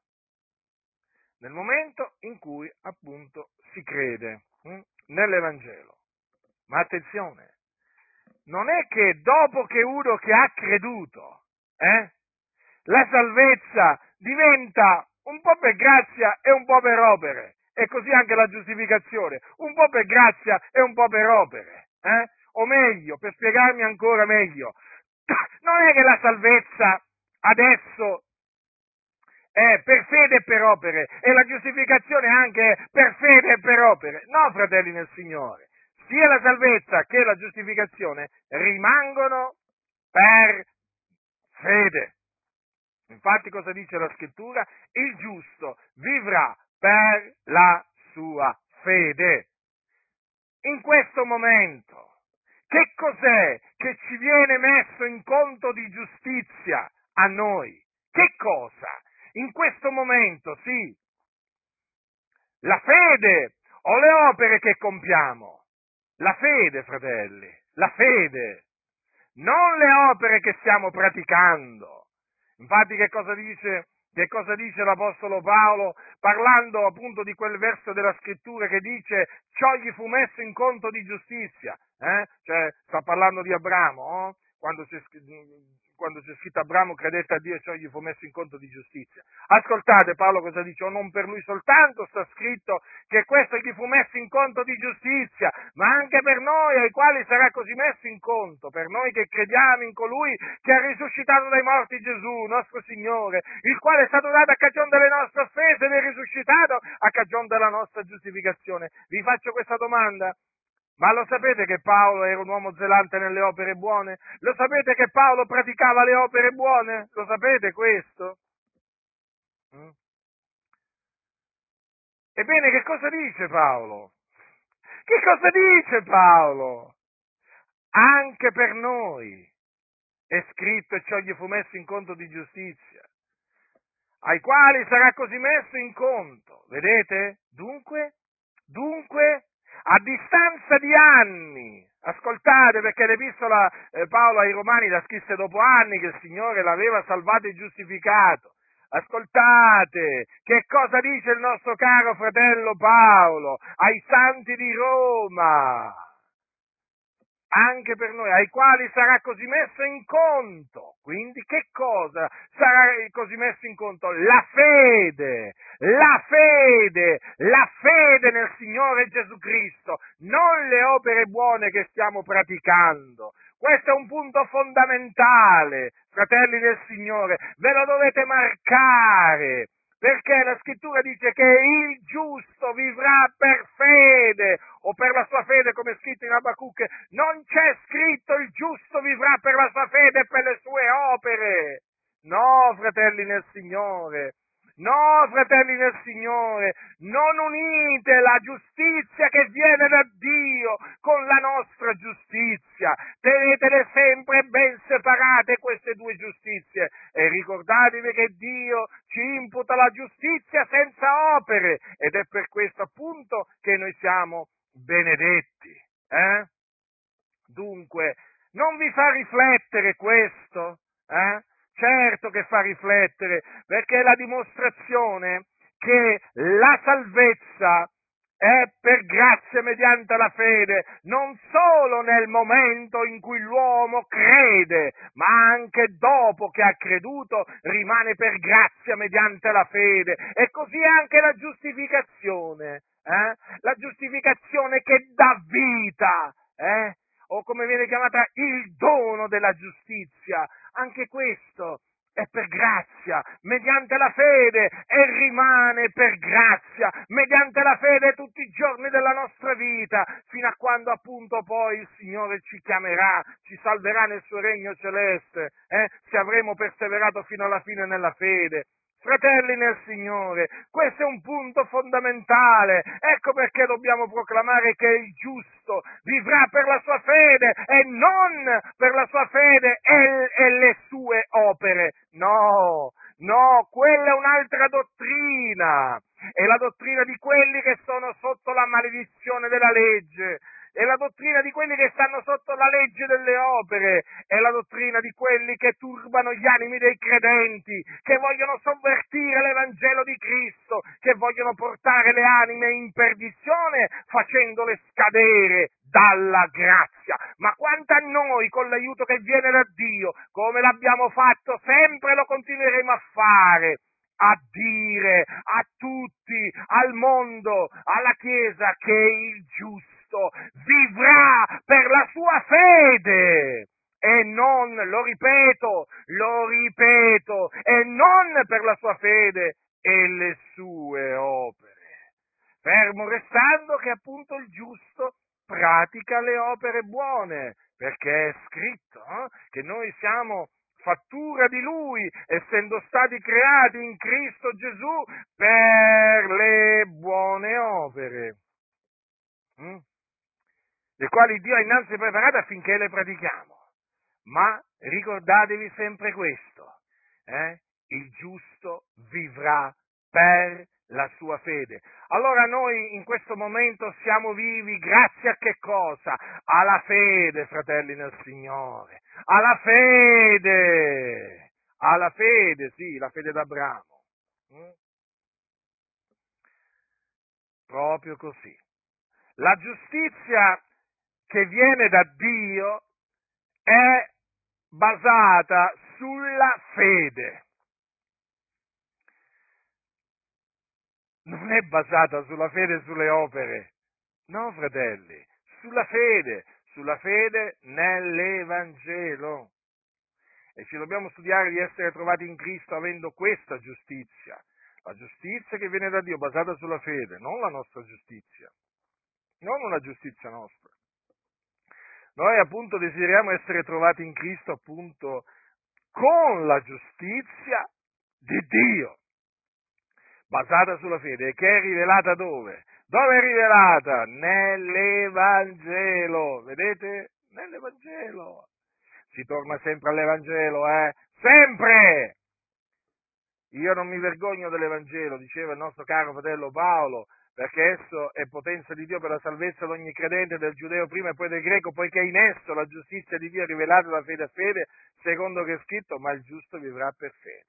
nel momento in cui appunto si crede hm, nell'Evangelo. Ma attenzione! Non è che dopo che uno che ha creduto, eh, la salvezza diventa un po' per grazia e un po' per opere, e così anche la giustificazione, un po' per grazia e un po' per opere, eh? O meglio, per spiegarmi ancora meglio, non è che la salvezza adesso è per fede e per opere, e la giustificazione anche è per fede e per opere. No, fratelli nel Signore. Sia la salvezza che la giustificazione rimangono per fede. Infatti cosa dice la Scrittura? Il giusto vivrà per la sua fede. In questo momento, che cos'è che ci viene messo in conto di giustizia a noi? Che cosa? In questo momento, sì, la fede o le opere che compiamo? La fede, fratelli, la fede, non le opere che stiamo praticando. Infatti che cosa dice, che cosa dice l'Apostolo Paolo parlando appunto di quel verso della Scrittura che dice ciò gli fu messo in conto di giustizia, eh? Cioè sta parlando di Abramo, oh? quando, c'è, quando c'è scritto Abramo credette a Dio e ciò gli fu messo in conto di giustizia. Ascoltate Paolo cosa dice, o non per lui soltanto sta scritto che questo gli fu messo in conto di giustizia, ma anche per noi ai quali sarà così messo in conto, per noi che crediamo in colui che ha risuscitato dai morti Gesù, nostro Signore, il quale è stato dato a cagion delle nostre offese ed è risuscitato a cagion della nostra giustificazione. Vi faccio questa domanda. Ma lo sapete che Paolo era un uomo zelante nelle opere buone? Lo sapete che Paolo praticava le opere buone? Lo sapete questo? Mm? Ebbene, che cosa dice Paolo? Che cosa dice Paolo? Anche per noi è scritto e ciò gli fu messo in conto di giustizia, ai quali sarà così messo in conto. Vedete? Dunque? Dunque? A distanza di anni, ascoltate perché l'epistola eh, Paolo ai Romani la scrisse dopo anni che il Signore l'aveva salvato e giustificato, ascoltate che cosa dice il nostro caro fratello Paolo ai santi di Roma, anche per noi, ai quali sarà così messo in conto, quindi che cosa sarà così messo in conto? La fede, la fede, la fede nel Signore Gesù Cristo, non le opere buone che stiamo praticando. Questo è un punto fondamentale, fratelli del Signore, ve lo dovete marcare. Perché la Scrittura dice che il giusto vivrà per fede, o per la sua fede, come è scritto in Abacuc. Non c'è scritto il giusto vivrà per la sua fede e per le sue opere. No, fratelli nel Signore, no, fratelli nel Signore, non unite la giustizia che viene da Dio con la nostra giustizia. Tenetele sempre ben separate queste due giustizie e ricordatevi che Dio ci imputa la giustizia senza opere ed è per questo appunto che noi siamo benedetti. Eh? Dunque, non vi fa riflettere questo? Eh? Certo che fa riflettere, perché è la dimostrazione che la salvezza è per grazia mediante la fede, non solo nel momento in cui l'uomo crede, ma anche dopo che ha creduto rimane per grazia mediante la fede. E così è anche la giustificazione, eh? La giustificazione che dà vita, eh? O come viene chiamata il dono della giustizia, anche questo è per grazia, mediante la fede, e rimane per grazia, mediante la fede tutti i giorni della nostra vita, fino a quando appunto poi il Signore ci chiamerà, ci salverà nel suo regno celeste, eh? Se avremo perseverato fino alla fine nella fede. Fratelli nel Signore, questo è un punto fondamentale, ecco perché dobbiamo proclamare che il giusto vivrà per la sua fede e non per la sua fede e, e le sue opere. No, no, quella è un'altra dottrina, è la dottrina di quelli che sono sotto la maledizione della legge, è la dottrina di quelli che stanno sotto la legge delle opere, è la dottrina di quelli che turbano gli animi dei credenti, che vogliono sovvertire l'Evangelo di Cristo, che vogliono portare le anime in perdizione facendole scadere dalla grazia. Ma quanto a noi, con l'aiuto che viene da Dio, come l'abbiamo fatto sempre, lo continueremo a fare, a dire a tutti, al mondo, alla Chiesa, che il giusto vivrà per la sua fede e non, lo ripeto, lo ripeto, e non per la sua fede e le sue opere. Fermo restando che appunto il giusto pratica le opere buone, perché è scritto eh, che noi siamo fattura di Lui, essendo stati creati in Cristo Gesù per le buone opere. Mm? Le quali Dio ha innanzi preparato affinché le pratichiamo. Ma ricordatevi sempre questo, eh? Il giusto vivrà per la sua fede. Allora noi in questo momento siamo vivi grazie a che cosa? Alla fede, fratelli nel Signore, alla fede, alla fede, sì, la fede d'Abramo. Mm? Proprio così. La giustizia che viene da Dio è basata sulla fede. Non è basata sulla fede e sulle opere. No, fratelli, sulla fede, sulla fede nell'Evangelo. E ci dobbiamo studiare di essere trovati in Cristo avendo questa giustizia. La giustizia che viene da Dio basata sulla fede, non la nostra giustizia, non una giustizia nostra. Noi appunto desideriamo essere trovati in Cristo appunto con la giustizia di Dio, basata sulla fede, che è rivelata dove? Dove è rivelata? Nell'Evangelo, vedete? Nell'Evangelo. Si torna sempre all'Evangelo, eh? Sempre! Io non mi vergogno dell'Evangelo, diceva il nostro caro fratello Paolo, perché esso è potenza di Dio per la salvezza di ogni credente, del giudeo prima e poi del greco, poiché in esso la giustizia di Dio è rivelata da fede a fede, secondo che è scritto, ma il giusto vivrà per fede.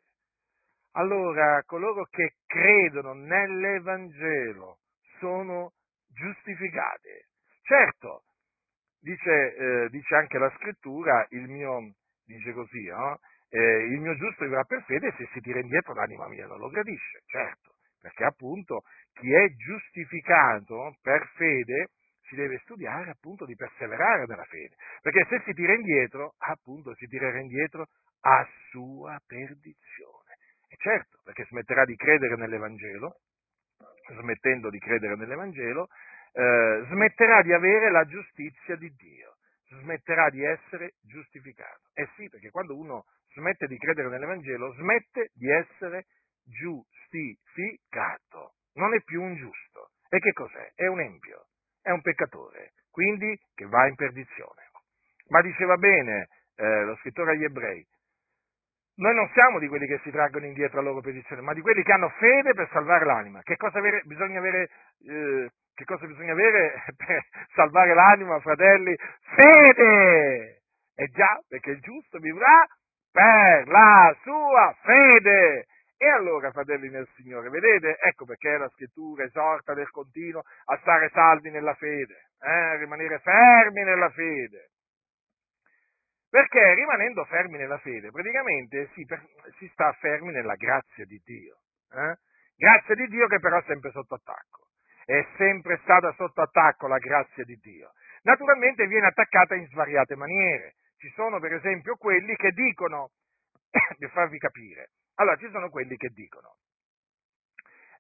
Allora, coloro che credono nell'Evangelo sono giustificati. Certo, dice, eh, dice anche la Scrittura, il mio, dice così, no? eh, il mio giusto vivrà per fede, se si tira indietro l'anima mia non lo gradisce, certo. Perché appunto chi è giustificato per fede si deve studiare appunto di perseverare nella fede, perché se si tira indietro, appunto si tirerà indietro a sua perdizione. E certo, perché smetterà di credere nell'Evangelo, smettendo di credere nell'Evangelo, eh, smetterà di avere la giustizia di Dio, smetterà di essere giustificato. Eh sì, perché quando uno smette di credere nell'Evangelo, smette di essere giustificato, non è più un giusto. E che cos'è? È un empio, è un peccatore, quindi che va in perdizione. Ma diceva bene eh, lo scrittore agli Ebrei, noi non siamo di quelli che si traggono indietro alla loro perdizione, ma di quelli che hanno fede per salvare l'anima. Che cosa avere, bisogna avere eh, che cosa bisogna avere per salvare l'anima, fratelli? Fede! E già, perché il giusto vivrà per la sua fede. E allora, fratelli nel Signore, vedete? Ecco perché la Scrittura esorta del continuo a stare saldi nella fede, eh? a rimanere fermi nella fede. Perché rimanendo fermi nella fede, praticamente si, per, si sta fermi nella grazia di Dio. Eh? Grazia di Dio che però è sempre sotto attacco. È sempre stata sotto attacco la grazia di Dio. Naturalmente viene attaccata in svariate maniere. Ci sono per esempio quelli che dicono, per farvi capire, allora ci sono quelli che dicono,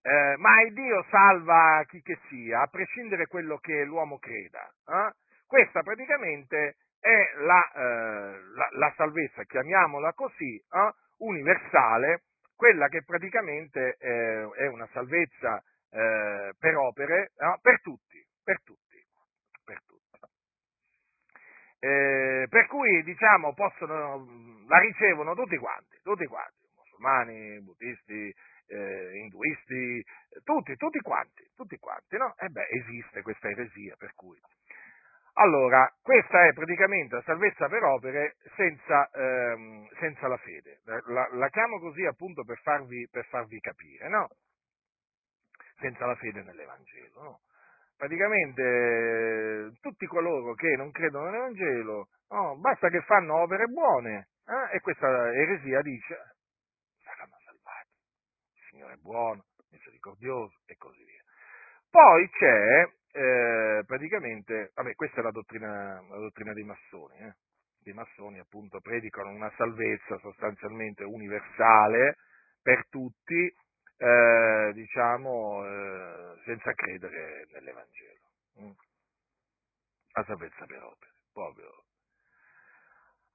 eh, ma il Dio salva chi che sia, a prescindere quello che l'uomo creda. Eh? Questa praticamente è la, eh, la, la salvezza, chiamiamola così, eh, universale, quella che praticamente eh, è una salvezza eh, per opere, eh, per tutti, per tutti. Eh, per cui, diciamo, possono, la ricevono tutti quanti, tutti quanti, musulmani, buddisti, eh, induisti, tutti, tutti quanti, tutti quanti, no? E beh, esiste questa eresia, per cui. Allora, questa è praticamente la salvezza per opere senza, ehm, senza la fede, la, la chiamo così appunto per farvi, per farvi capire, no? Senza la fede nell'Evangelo, no? Praticamente tutti coloro che non credono nell'Evangelo, no, basta che fanno opere buone, eh, e questa eresia dice, saranno salvati, il Signore è buono, misericordioso e così via. Poi c'è, eh, praticamente, vabbè, questa è la dottrina, la dottrina dei massoni, eh. I massoni appunto predicano una salvezza sostanzialmente universale per tutti, Eh, diciamo, eh, senza credere nell'Evangelo, mm? la salvezza per opere, proprio.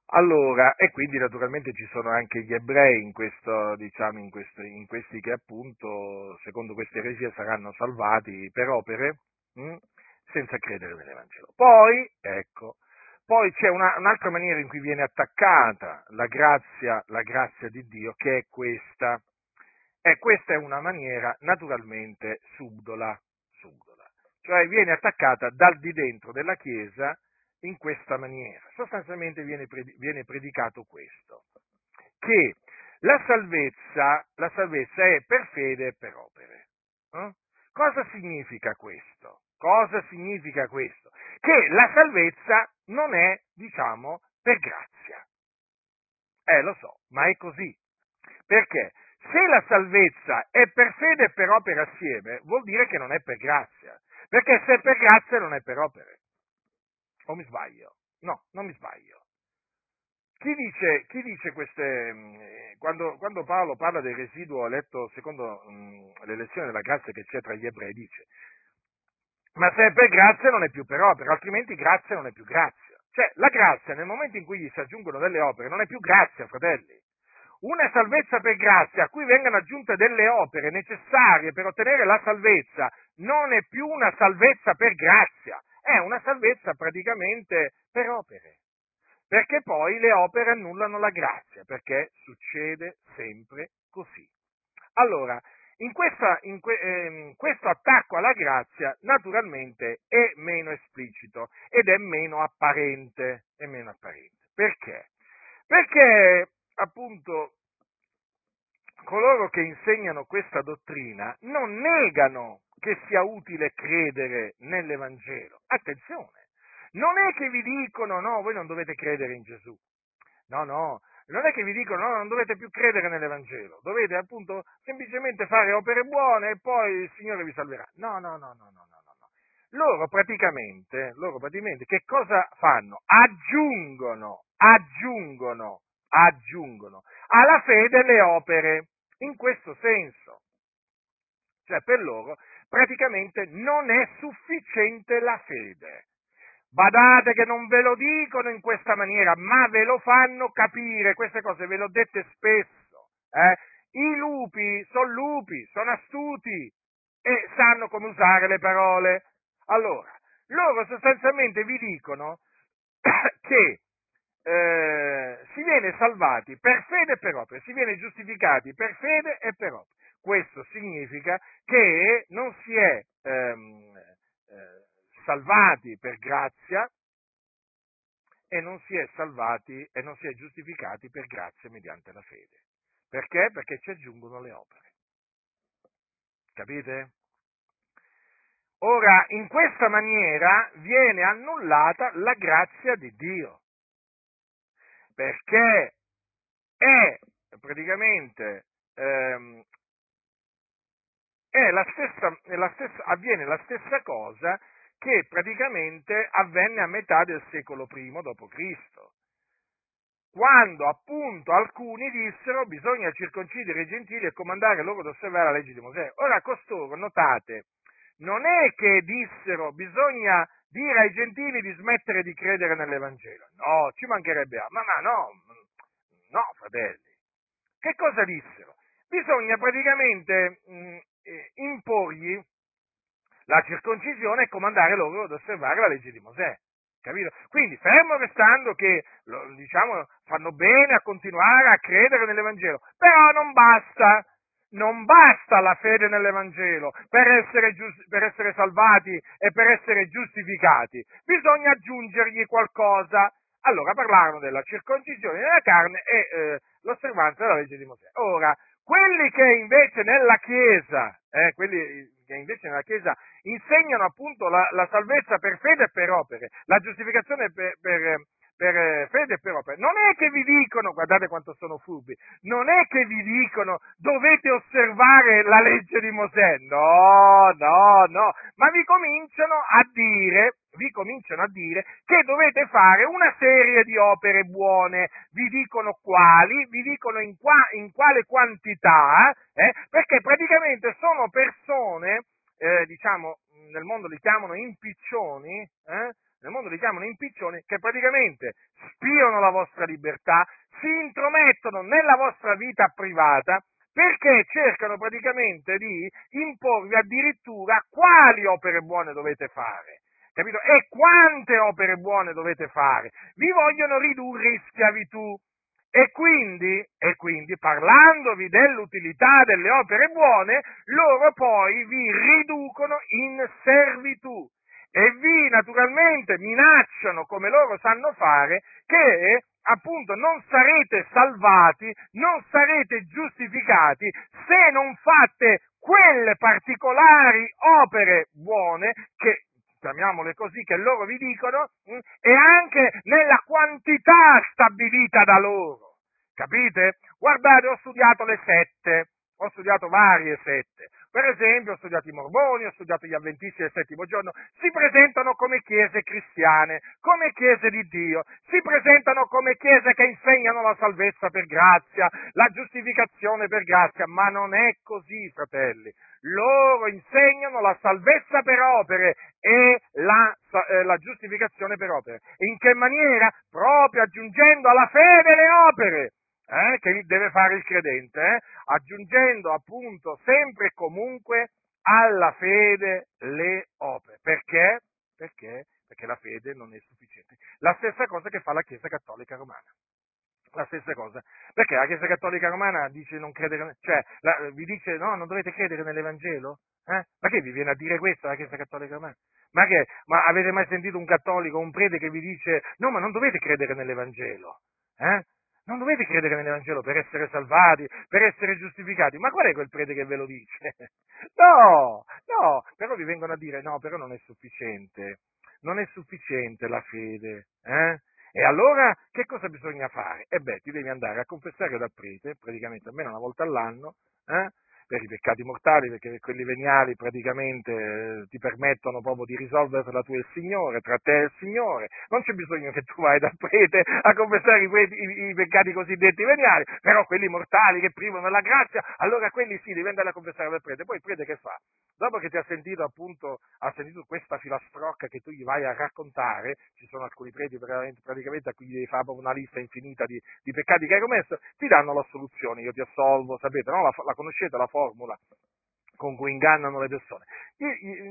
Allora, e quindi naturalmente ci sono anche gli ebrei in questo, diciamo, in, questo, in questi che appunto, secondo questa eresia, saranno salvati per opere, mm? senza credere nell'Evangelo. Poi, ecco, poi c'è una, un'altra maniera in cui viene attaccata la grazia, la grazia di Dio, che è questa. E questa è una maniera naturalmente subdola, subdola, cioè viene attaccata dal di dentro della Chiesa in questa maniera. Sostanzialmente viene, viene predicato questo, che la salvezza, la salvezza è per fede e per opere. Eh? Cosa significa questo? Cosa significa questo? Che la salvezza non è, diciamo, per grazia. Eh, lo so, ma è così. Perché? Se la salvezza è per fede e per opere assieme, vuol dire che non è per grazia, perché se è per grazia non è per opere. O mi sbaglio? No, non mi sbaglio. Chi dice, chi dice queste... Quando, quando Paolo parla del residuo eletto secondo mh, l'elezione della grazia che c'è tra gli ebrei, dice, ma se è per grazia non è più per opere, altrimenti grazia non è più grazia. Cioè, la grazia nel momento in cui gli si aggiungono delle opere non è più grazia, fratelli. Una salvezza per grazia a cui vengano aggiunte delle opere necessarie per ottenere la salvezza non è più una salvezza per grazia, è una salvezza praticamente per opere, perché poi le opere annullano la grazia, perché succede sempre così. Allora, in questa, in que, eh, questo attacco alla grazia naturalmente è meno esplicito ed è meno apparente, è meno apparente. Perché? Perché appunto, coloro che insegnano questa dottrina non negano che sia utile credere nell'Evangelo. Attenzione, non è che vi dicono, no, voi non dovete credere in Gesù. No, no, non è che vi dicono, no, non dovete più credere nell'Evangelo. Dovete appunto semplicemente fare opere buone e poi il Signore vi salverà. No, no, no, no, no, no, no. Loro praticamente, loro praticamente che cosa fanno? Aggiungono, aggiungono. aggiungono alla fede le opere, in questo senso, cioè per loro praticamente non è sufficiente la fede. Badate che non ve lo dicono in questa maniera, ma ve lo fanno capire, queste cose ve le ho dette spesso, eh? I lupi sono lupi, sono astuti e sanno come usare le parole. Allora, loro sostanzialmente vi dicono che Eh, si viene salvati per fede e per opere, si viene giustificati per fede e per opere. Questo significa che non si è ehm, eh, salvati per grazia e non si è salvati e non si è giustificati per grazia mediante la fede. Perché? Perché ci aggiungono le opere. Capite? Ora, in questa maniera viene annullata la grazia di Dio, perché è praticamente ehm, è la stessa, è la stessa, avviene la stessa cosa che praticamente avvenne a metà del secolo primo dopo Cristo, quando appunto alcuni dissero: bisogna circoncidere i gentili e comandare loro ad osservare la legge di Mosè. Ora costoro, notate, non è che dissero: bisogna dire ai gentili di smettere di credere nell'Evangelo. No, ci mancherebbe altro. Ma, ma no, no, fratelli. Che cosa dissero? Bisogna praticamente mh, eh, imporgli la circoncisione e comandare loro ad osservare la legge di Mosè. Capito? Quindi, fermo restando che, lo, diciamo, fanno bene a continuare a credere nell'Evangelo, però non basta. Non basta la fede nell'Evangelo per essere, gius- per essere salvati e per essere giustificati. Bisogna aggiungergli qualcosa. Allora parlarono della circoncisione della carne e eh, l'osservanza della legge di Mosè. Ora, quelli che invece nella Chiesa, eh, quelli che invece nella Chiesa insegnano appunto la, la salvezza per fede e per opere, la giustificazione per... per per fede e per opere, non è che vi dicono, guardate quanto sono furbi, non è che vi dicono dovete osservare la legge di Mosè, no, no, no, ma vi cominciano a dire, vi cominciano a dire che dovete fare una serie di opere buone, vi dicono quali, vi dicono in, qua, in quale quantità, eh, perché praticamente sono persone, eh, diciamo, nel mondo li chiamano impiccioni, eh, nel mondo li chiamano impiccioni, che praticamente spiano la vostra libertà, si intromettono nella vostra vita privata, perché cercano praticamente di imporvi addirittura quali opere buone dovete fare, capito? E quante opere buone dovete fare. Vi vogliono ridurre in schiavitù e quindi, e quindi parlandovi dell'utilità delle opere buone, loro poi vi riducono in servitù. E vi naturalmente minacciano, come loro sanno fare, che appunto non sarete salvati, non sarete giustificati se non fate quelle particolari opere buone, che chiamiamole così, che loro vi dicono, e anche nella quantità stabilita da loro. Capite? Guardate, ho studiato le sette, ho studiato varie sette. Per esempio, ho studiato i Mormoni, ho studiato gli Avventisti del Settimo Giorno, si presentano come chiese cristiane, come chiese di Dio, si presentano come chiese che insegnano la salvezza per grazia, la giustificazione per grazia, ma non è così, fratelli. Loro insegnano la salvezza per opere e la, eh, la giustificazione per opere. In che maniera? Proprio aggiungendo alla fede le opere. Eh, che deve fare il credente, eh? Aggiungendo appunto sempre e comunque alla fede le opere. Perché? Perché? Perché la fede non è sufficiente. La stessa cosa che fa la Chiesa Cattolica Romana. La stessa cosa. Perché la Chiesa Cattolica Romana dice non credere, cioè la, vi dice no, non dovete credere nell'Evangelo? Eh? Ma che vi viene a dire questo la Chiesa Cattolica Romana? Ma che? Ma avete mai sentito un cattolico, un prete che vi dice no, ma non dovete credere nell'Evangelo? Eh? Non dovete credere nell'Evangelo per essere salvati, per essere giustificati. Ma qual è quel prete che ve lo dice? No, no, però vi vengono a dire no, però non è sufficiente, non è sufficiente la fede, eh? E allora che cosa bisogna fare? E beh, ti devi andare a confessare dal prete, praticamente almeno una volta all'anno, eh? Per i peccati mortali, perché quelli veniali praticamente eh, ti permettono proprio di risolverla tu e il Signore, tra te e il Signore. Non c'è bisogno che tu vai dal prete a confessare i, i, i peccati cosiddetti veniali, però quelli mortali che privano la grazia, allora quelli sì, devi andare a confessare dal prete. Poi il prete che fa? Dopo che ti ha sentito appunto, ha sentito questa filastrocca che tu gli vai a raccontare, ci sono alcuni preti praticamente a cui devi fare una lista infinita di, di peccati che hai commesso, ti danno l'assoluzione, io ti assolvo, sapete, no? La, la conoscete, la formula con cui ingannano le persone,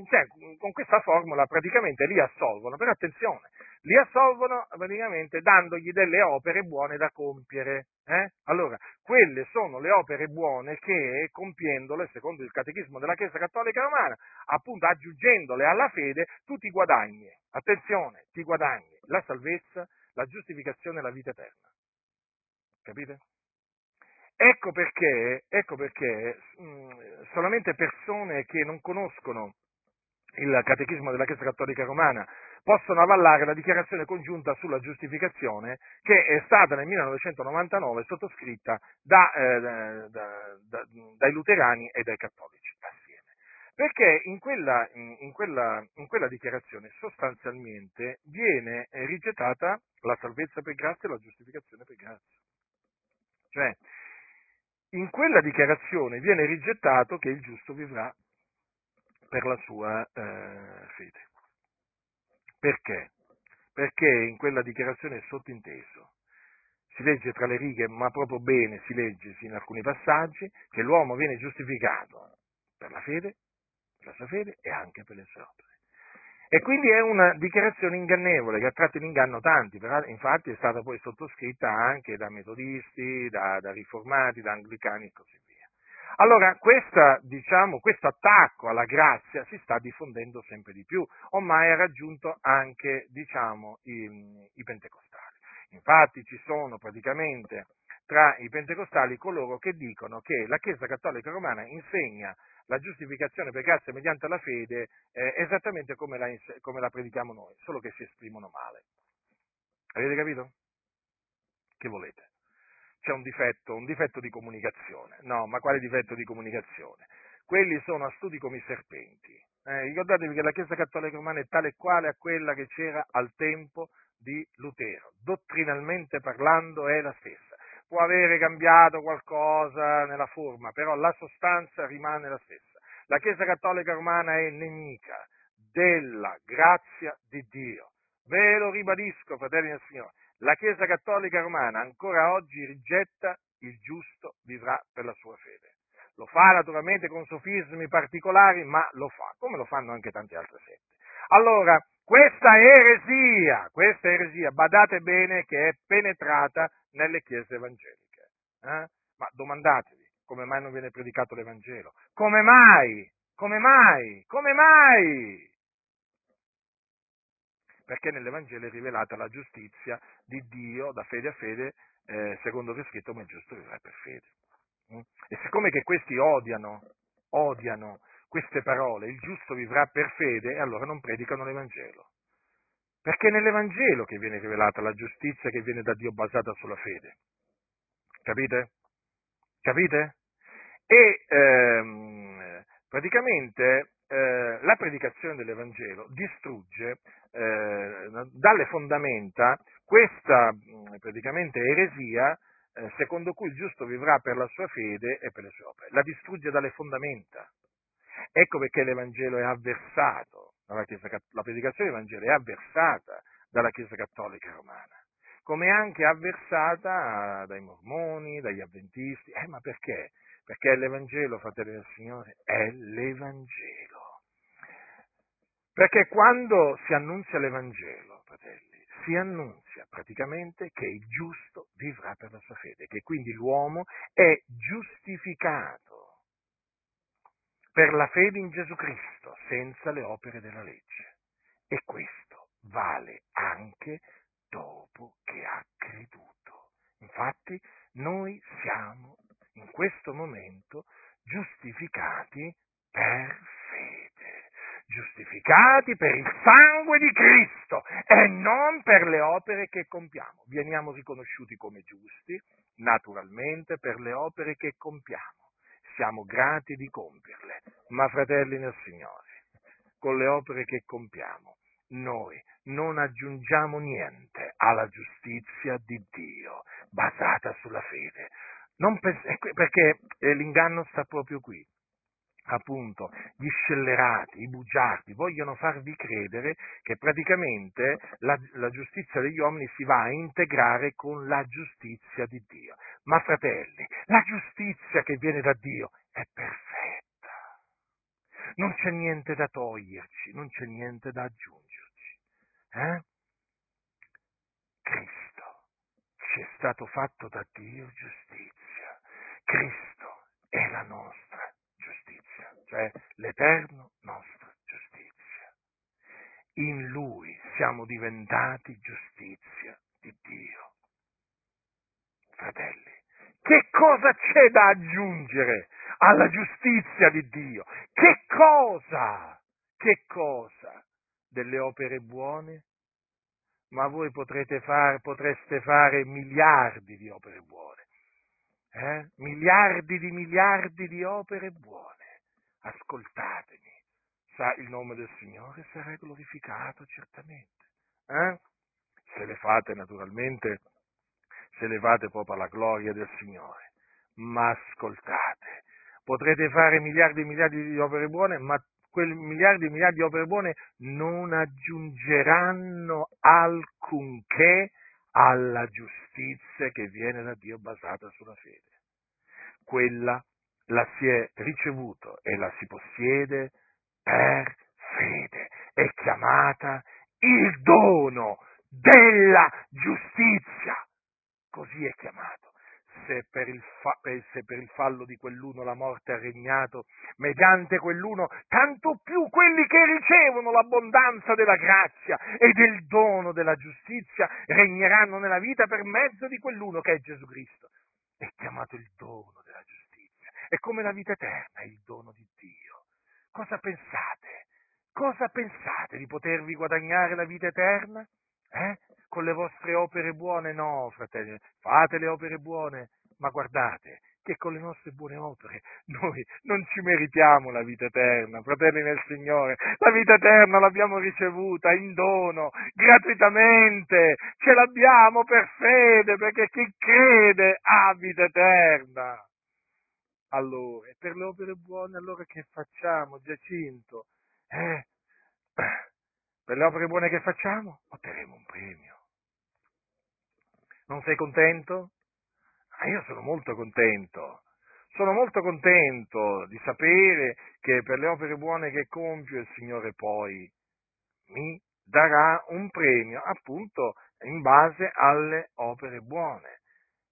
cioè, con questa formula praticamente li assolvono, però attenzione, li assolvono praticamente dandogli delle opere buone da compiere, eh? Allora, quelle sono le opere buone che, compiendole, secondo il Catechismo della Chiesa Cattolica Romana, appunto aggiungendole alla fede, tu ti guadagni, attenzione, ti guadagni la salvezza, la giustificazione e la vita eterna, capite? Ecco perché, ecco perché mh, solamente persone che non conoscono il catechismo della Chiesa Cattolica Romana possono avallare la dichiarazione congiunta sulla giustificazione che è stata nel millenovecentonovantanove sottoscritta da, eh, da, da, dai luterani e dai cattolici assieme. Perché in quella, in quella, in quella dichiarazione sostanzialmente viene rigettata la salvezza per grazia e la giustificazione per grazia. Cioè, in quella dichiarazione viene rigettato che il giusto vivrà per la sua eh, fede. Perché? Perché in quella dichiarazione è sottinteso, si legge tra le righe, ma proprio bene si legge in alcuni passaggi, che l'uomo viene giustificato per la fede, per la sua fede e anche per le sue opere. E quindi è una dichiarazione ingannevole, che ha tratto in inganno tanti, infatti è stata poi sottoscritta anche da metodisti, da, da riformati, da anglicani e così via. Allora, questa, diciamo, questo attacco alla grazia si sta diffondendo sempre di più, ormai ha raggiunto anche, diciamo, i, i pentecostali. Infatti ci sono praticamente tra i pentecostali coloro che dicono che la Chiesa Cattolica Romana insegna la giustificazione per grazia mediante la fede eh, esattamente come la, come la predichiamo noi, solo che si esprimono male. Avete capito? Che volete? C'è un difetto, un difetto di comunicazione. No, ma quale difetto di comunicazione? Quelli sono astuti come i serpenti. Eh, ricordatevi che la Chiesa Cattolica Romana è tale e quale a quella che c'era al tempo di Lutero. Dottrinalmente parlando è la stessa. Può avere cambiato qualcosa nella forma, però la sostanza rimane la stessa. La Chiesa Cattolica Romana è nemica della grazia di Dio. Ve lo ribadisco, fratelli del Signore, la Chiesa Cattolica Romana ancora oggi rigetta il giusto vivrà per la sua fede. Lo fa naturalmente con sofismi particolari, ma lo fa, come lo fanno anche tante altre sette. Allora, questa eresia, questa eresia, badate bene che è penetrata nelle chiese evangeliche. Eh? Ma domandatevi, come mai non viene predicato l'Evangelo? Come mai? Come mai? Come mai? Perché nell'Evangelo è rivelata la giustizia di Dio da fede a fede, eh, secondo che è scritto, ma il giusto vivrà per fede. Mm? E siccome che questi odiano, odiano queste parole, il giusto vivrà per fede, allora non predicano l'Evangelo. Perché è nell'Evangelo che viene rivelata la giustizia che viene da Dio basata sulla fede. Capite? Capite? E ehm, praticamente eh, la predicazione dell'Evangelo distrugge eh, dalle fondamenta questa praticamente eresia eh, secondo cui il giusto vivrà per la sua fede e per le sue opere. La distrugge dalle fondamenta. Ecco perché l'Evangelo è avversato. La, Chiesa, la predicazione evangelica è avversata dalla Chiesa Cattolica Romana, come anche avversata dai mormoni, dagli avventisti. Eh, ma perché? Perché l'Evangelo, fratelli del Signore, è l'Evangelo. Perché quando si annuncia l'Evangelo, fratelli, si annuncia praticamente che il giusto vivrà per la sua fede, che quindi l'uomo è giustificato per la fede in Gesù Cristo, senza le opere della legge. E questo vale anche dopo che ha creduto. Infatti, noi siamo in questo momento giustificati per fede, giustificati per il sangue di Cristo e non per le opere che compiamo. Veniamo riconosciuti come giusti, naturalmente, per le opere che compiamo. Siamo grati di compierle, ma fratelli nel Signore, con le opere che compiamo, noi non aggiungiamo niente alla giustizia di Dio basata sulla fede. Non pens- perché l'inganno sta proprio qui. Appunto, gli scellerati, i bugiardi vogliono farvi credere che praticamente la, la giustizia degli uomini si va a integrare con la giustizia di Dio. Ma fratelli, la giustizia che viene da Dio è perfetta. Non c'è niente da toglierci, non c'è niente da aggiungerci. Eh? Cristo ci è stato fatto da Dio giustizia. Cristo è la nostra giustizia, cioè l'eterno nostra giustizia. In Lui siamo diventati giustizia di Dio. Fratelli, Che cosa c'è da aggiungere alla giustizia di Dio? Che cosa? Che cosa? Delle opere buone? Ma voi potrete far, potreste fare miliardi di opere buone, eh? miliardi di miliardi di opere buone. Ascoltatemi, sa, il nome del Signore sarà glorificato certamente, eh? se le fate naturalmente, se levate proprio alla gloria del Signore, ma ascoltate, potrete fare miliardi e miliardi di opere buone, ma quel miliardi e miliardi di opere buone non aggiungeranno alcunché alla giustizia che viene da Dio basata sulla fede. Quella la si è ricevuta e la si possiede per fede. È chiamata il dono della giustizia. Così è chiamato. Se per, il fa- se per il fallo di quell'uno la morte ha regnato, mediante quell'uno, tanto più quelli che ricevono l'abbondanza della grazia e del dono della giustizia regneranno nella vita per mezzo di quell'uno che è Gesù Cristo. È chiamato il dono della giustizia. È come la vita eterna, è il dono di Dio. Cosa pensate? Cosa pensate di potervi guadagnare la vita eterna? Eh? Con le vostre opere buone? No, fratelli, fate le opere buone, ma guardate che con le nostre buone opere noi non ci meritiamo la vita eterna, fratelli nel Signore. La vita eterna l'abbiamo ricevuta in dono, gratuitamente, ce l'abbiamo per fede, perché chi crede ha vita eterna. Allora, per le opere buone, allora che facciamo, Giacinto? Eh? Per le opere buone che facciamo otterremo un premio. Non sei contento? Ah, io sono molto contento. Sono molto contento di sapere che per le opere buone che compio il Signore poi mi darà un premio, appunto, in base alle opere buone.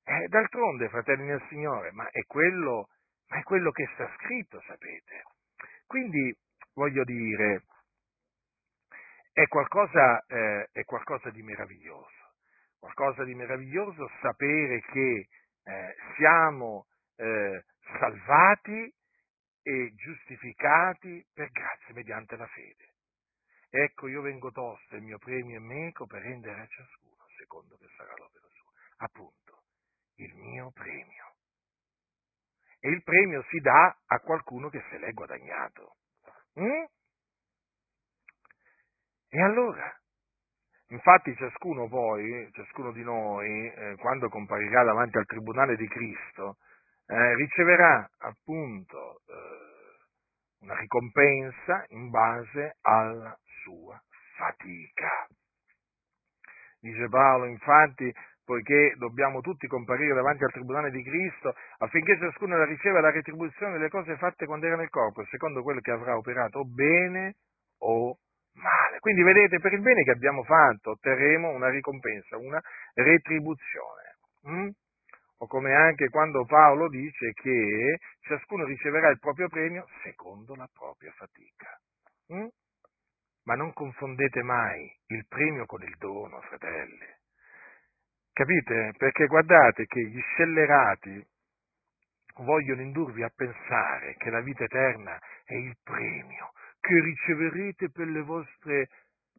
Eh, d'altronde, fratelli nel Signore, ma è quello, ma è quello che sta scritto, sapete. Quindi, voglio dire, è qualcosa, eh, è qualcosa di meraviglioso. Qualcosa di meraviglioso sapere che eh, siamo eh, salvati e giustificati per grazia mediante la fede. Ecco, io vengo tosto, il mio premio è meco per rendere a ciascuno secondo che sarà l'opera sua. Appunto, il mio premio. E il premio si dà a qualcuno che se l'è guadagnato. Mm? E allora? Infatti ciascuno poi, ciascuno di noi, eh, quando comparirà davanti al tribunale di Cristo, eh, riceverà appunto eh, una ricompensa in base alla sua fatica. Dice Paolo, infatti, poiché dobbiamo tutti comparire davanti al tribunale di Cristo, affinché ciascuno la riceva la retribuzione delle cose fatte quando era nel corpo, secondo quello che avrà operato, o bene o male. Quindi vedete, per il bene che abbiamo fatto otterremo una ricompensa, una retribuzione. Mm? O come anche quando Paolo dice che ciascuno riceverà il proprio premio secondo la propria fatica. Mm? Ma non confondete mai il premio con il dono, fratelli. Capite? Perché guardate che gli scellerati vogliono indurvi a pensare che la vita eterna è il premio che riceverete per le vostre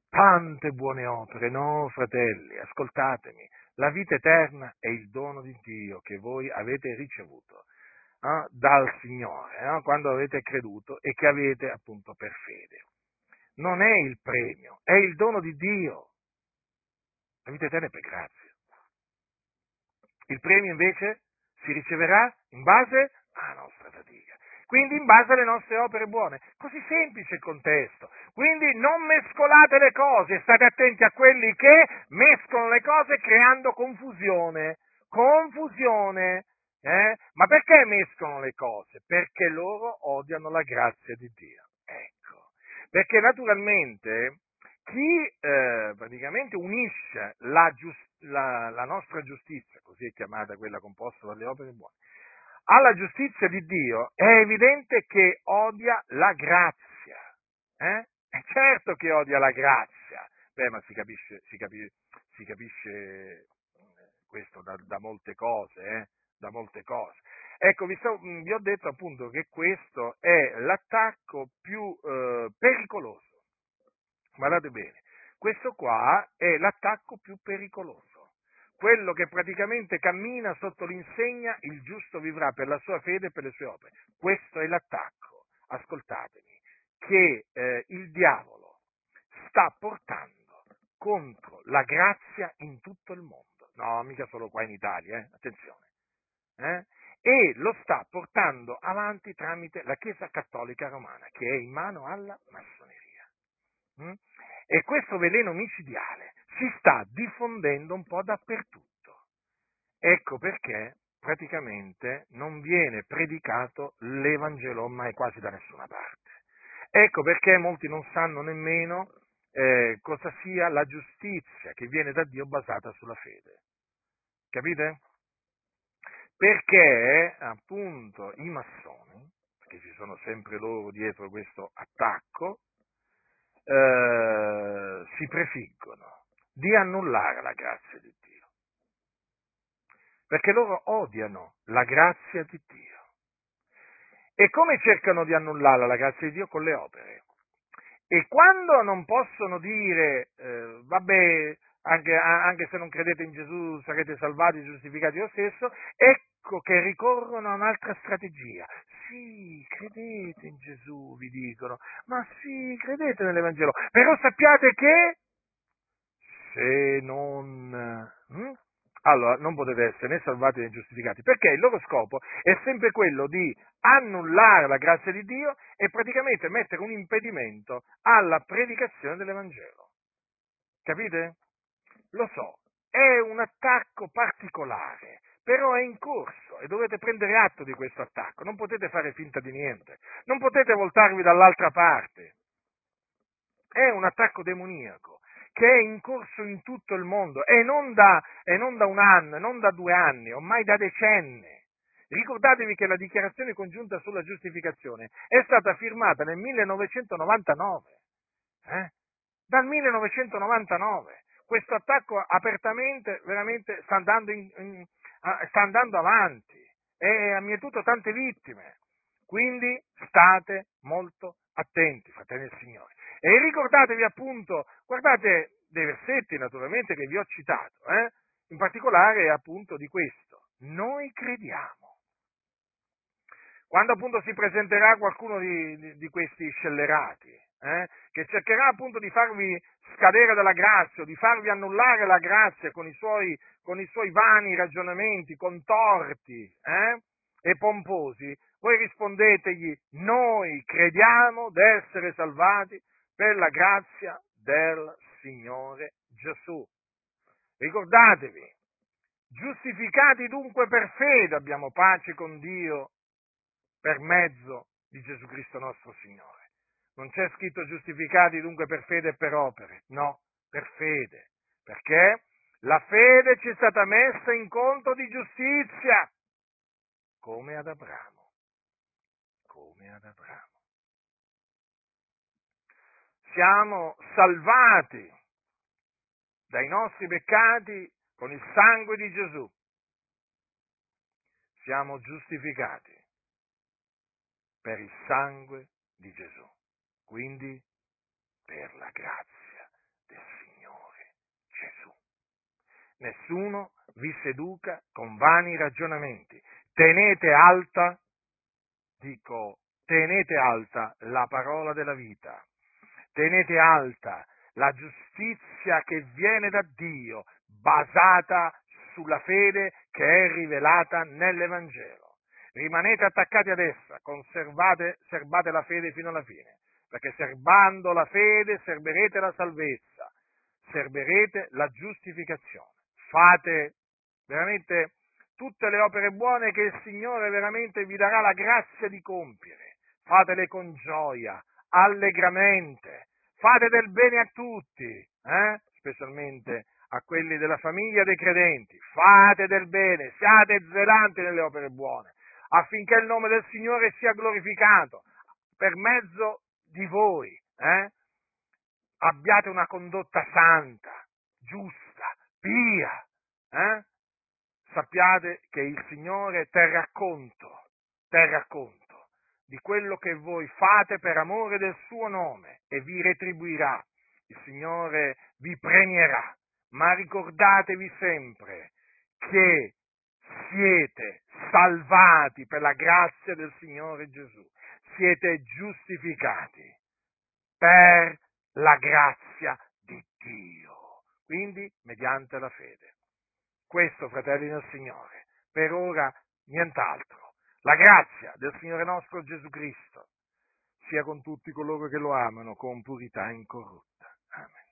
tante buone opere. No, fratelli, ascoltatemi, la vita eterna è il dono di Dio che voi avete ricevuto eh, dal Signore, eh, quando avete creduto e che avete appunto per fede. Non è il premio, è il dono di Dio. La vita eterna è per grazia. Il premio invece si riceverà in base alla nostra fatica. Quindi in base alle nostre opere buone. Così semplice il contesto. Quindi non mescolate le cose, state attenti a quelli che mescolano le cose creando confusione. Confusione. Eh? Ma perché mescolano le cose? Perché loro odiano la grazia di Dio. Ecco. Perché naturalmente chi eh, praticamente unisce la, giust- la, la nostra giustizia, così è chiamata quella composta dalle opere buone, alla giustizia di Dio, è evidente che odia la grazia, eh? È certo che odia la grazia. Beh, ma si capisce, si capisce, si capisce questo da, da molte cose, eh? da molte cose. Ecco, vi, so, vi ho detto appunto che questo è l'attacco più eh, pericoloso. Guardate bene, questo qua è l'attacco più pericoloso, quello che praticamente cammina sotto l'insegna il giusto vivrà per la sua fede e per le sue opere. Questo è l'attacco, ascoltatemi, che eh, il diavolo sta portando contro la grazia in tutto il mondo, no, mica solo qua in Italia, eh? Attenzione, eh? E lo sta portando avanti tramite la Chiesa Cattolica Romana, che è in mano alla massoneria. Mm? E questo veleno micidiale si sta diffondendo un po' dappertutto. Ecco perché praticamente non viene predicato l'Evangelo ormai quasi da nessuna parte. Ecco perché molti non sanno nemmeno Eh, cosa sia la giustizia che viene da Dio basata sulla fede, capite? Perché appunto i massoni, perché ci sono sempre loro dietro questo attacco, eh, si prefiggono di annullare la grazia di Dio, perché loro odiano la grazia di Dio. E come cercano di annullare la grazia di Dio? Con le opere. E quando non possono dire, eh, vabbè, anche, anche se non credete in Gesù sarete salvati, giustificati lo stesso, ecco che ricorrono a un'altra strategia. Sì, credete in Gesù, vi dicono, ma sì, credete nell'Evangelo, però sappiate che se non... Hm? Allora, non potete essere né salvati né giustificati, perché il loro scopo è sempre quello di annullare la grazia di Dio e praticamente mettere un impedimento alla predicazione dell'Evangelo. Capite? Lo so, è un attacco particolare, però è in corso e dovete prendere atto di questo attacco, non potete fare finta di niente, non potete voltarvi dall'altra parte. È un attacco demoniaco che è in corso in tutto il mondo, e non da, e non da un anno, non da due anni, ormai da decenni. Ricordatevi che la dichiarazione congiunta sulla giustificazione è stata firmata nel millenovecentonovantanove, eh? Dal millenovecentonovantanove. Questo attacco apertamente veramente sta andando, in, in, sta andando avanti e ha mietuto tante vittime, quindi state molto attenti, fratelli del Signore. E ricordatevi appunto, guardate dei versetti naturalmente che vi ho citato, eh? In particolare appunto di questo. Noi crediamo. Quando appunto si presenterà qualcuno di, di, di questi scellerati, eh? Che cercherà appunto di farvi scadere dalla grazia, di farvi annullare la grazia con i suoi, con i suoi vani ragionamenti, contorti eh? e pomposi, voi rispondetegli, noi crediamo d'essere salvati per la grazia del Signore Gesù. Ricordatevi, giustificati dunque per fede abbiamo pace con Dio per mezzo di Gesù Cristo nostro Signore. Non c'è scritto giustificati dunque per fede e per opere, no, per fede, perché la fede ci è stata messa in conto di giustizia, come ad Abramo, come ad Abramo. Siamo salvati dai nostri peccati con il sangue di Gesù. Siamo giustificati per il sangue di Gesù, quindi per la grazia del Signore Gesù. Nessuno vi seduca con vani ragionamenti. Tenete alta, dico, tenete alta la parola della vita. Tenete alta la giustizia che viene da Dio, basata sulla fede che è rivelata nell'Evangelo. Rimanete attaccati ad essa, conservate, serbate la fede fino alla fine, perché serbando la fede serberete la salvezza, serberete la giustificazione. Fate veramente tutte le opere buone che il Signore veramente vi darà la grazia di compiere. Fatele con gioia, allegramente, fate del bene a tutti, eh? Specialmente a quelli della famiglia dei credenti, fate del bene, siate zelanti nelle opere buone, affinché il nome del Signore sia glorificato per mezzo di voi, eh? Abbiate una condotta santa, giusta, pia, eh? sappiate che il Signore terrà conto, terrà conto di quello che voi fate per amore del suo nome e vi retribuirà, il Signore vi premierà, ma ricordatevi sempre che siete salvati per la grazia del Signore Gesù, siete giustificati per la grazia di Dio, quindi mediante la fede. Questo, fratelli del Signore, per ora nient'altro. La grazia del Signore nostro Gesù Cristo sia con tutti coloro che lo amano con purità incorrotta. Amen.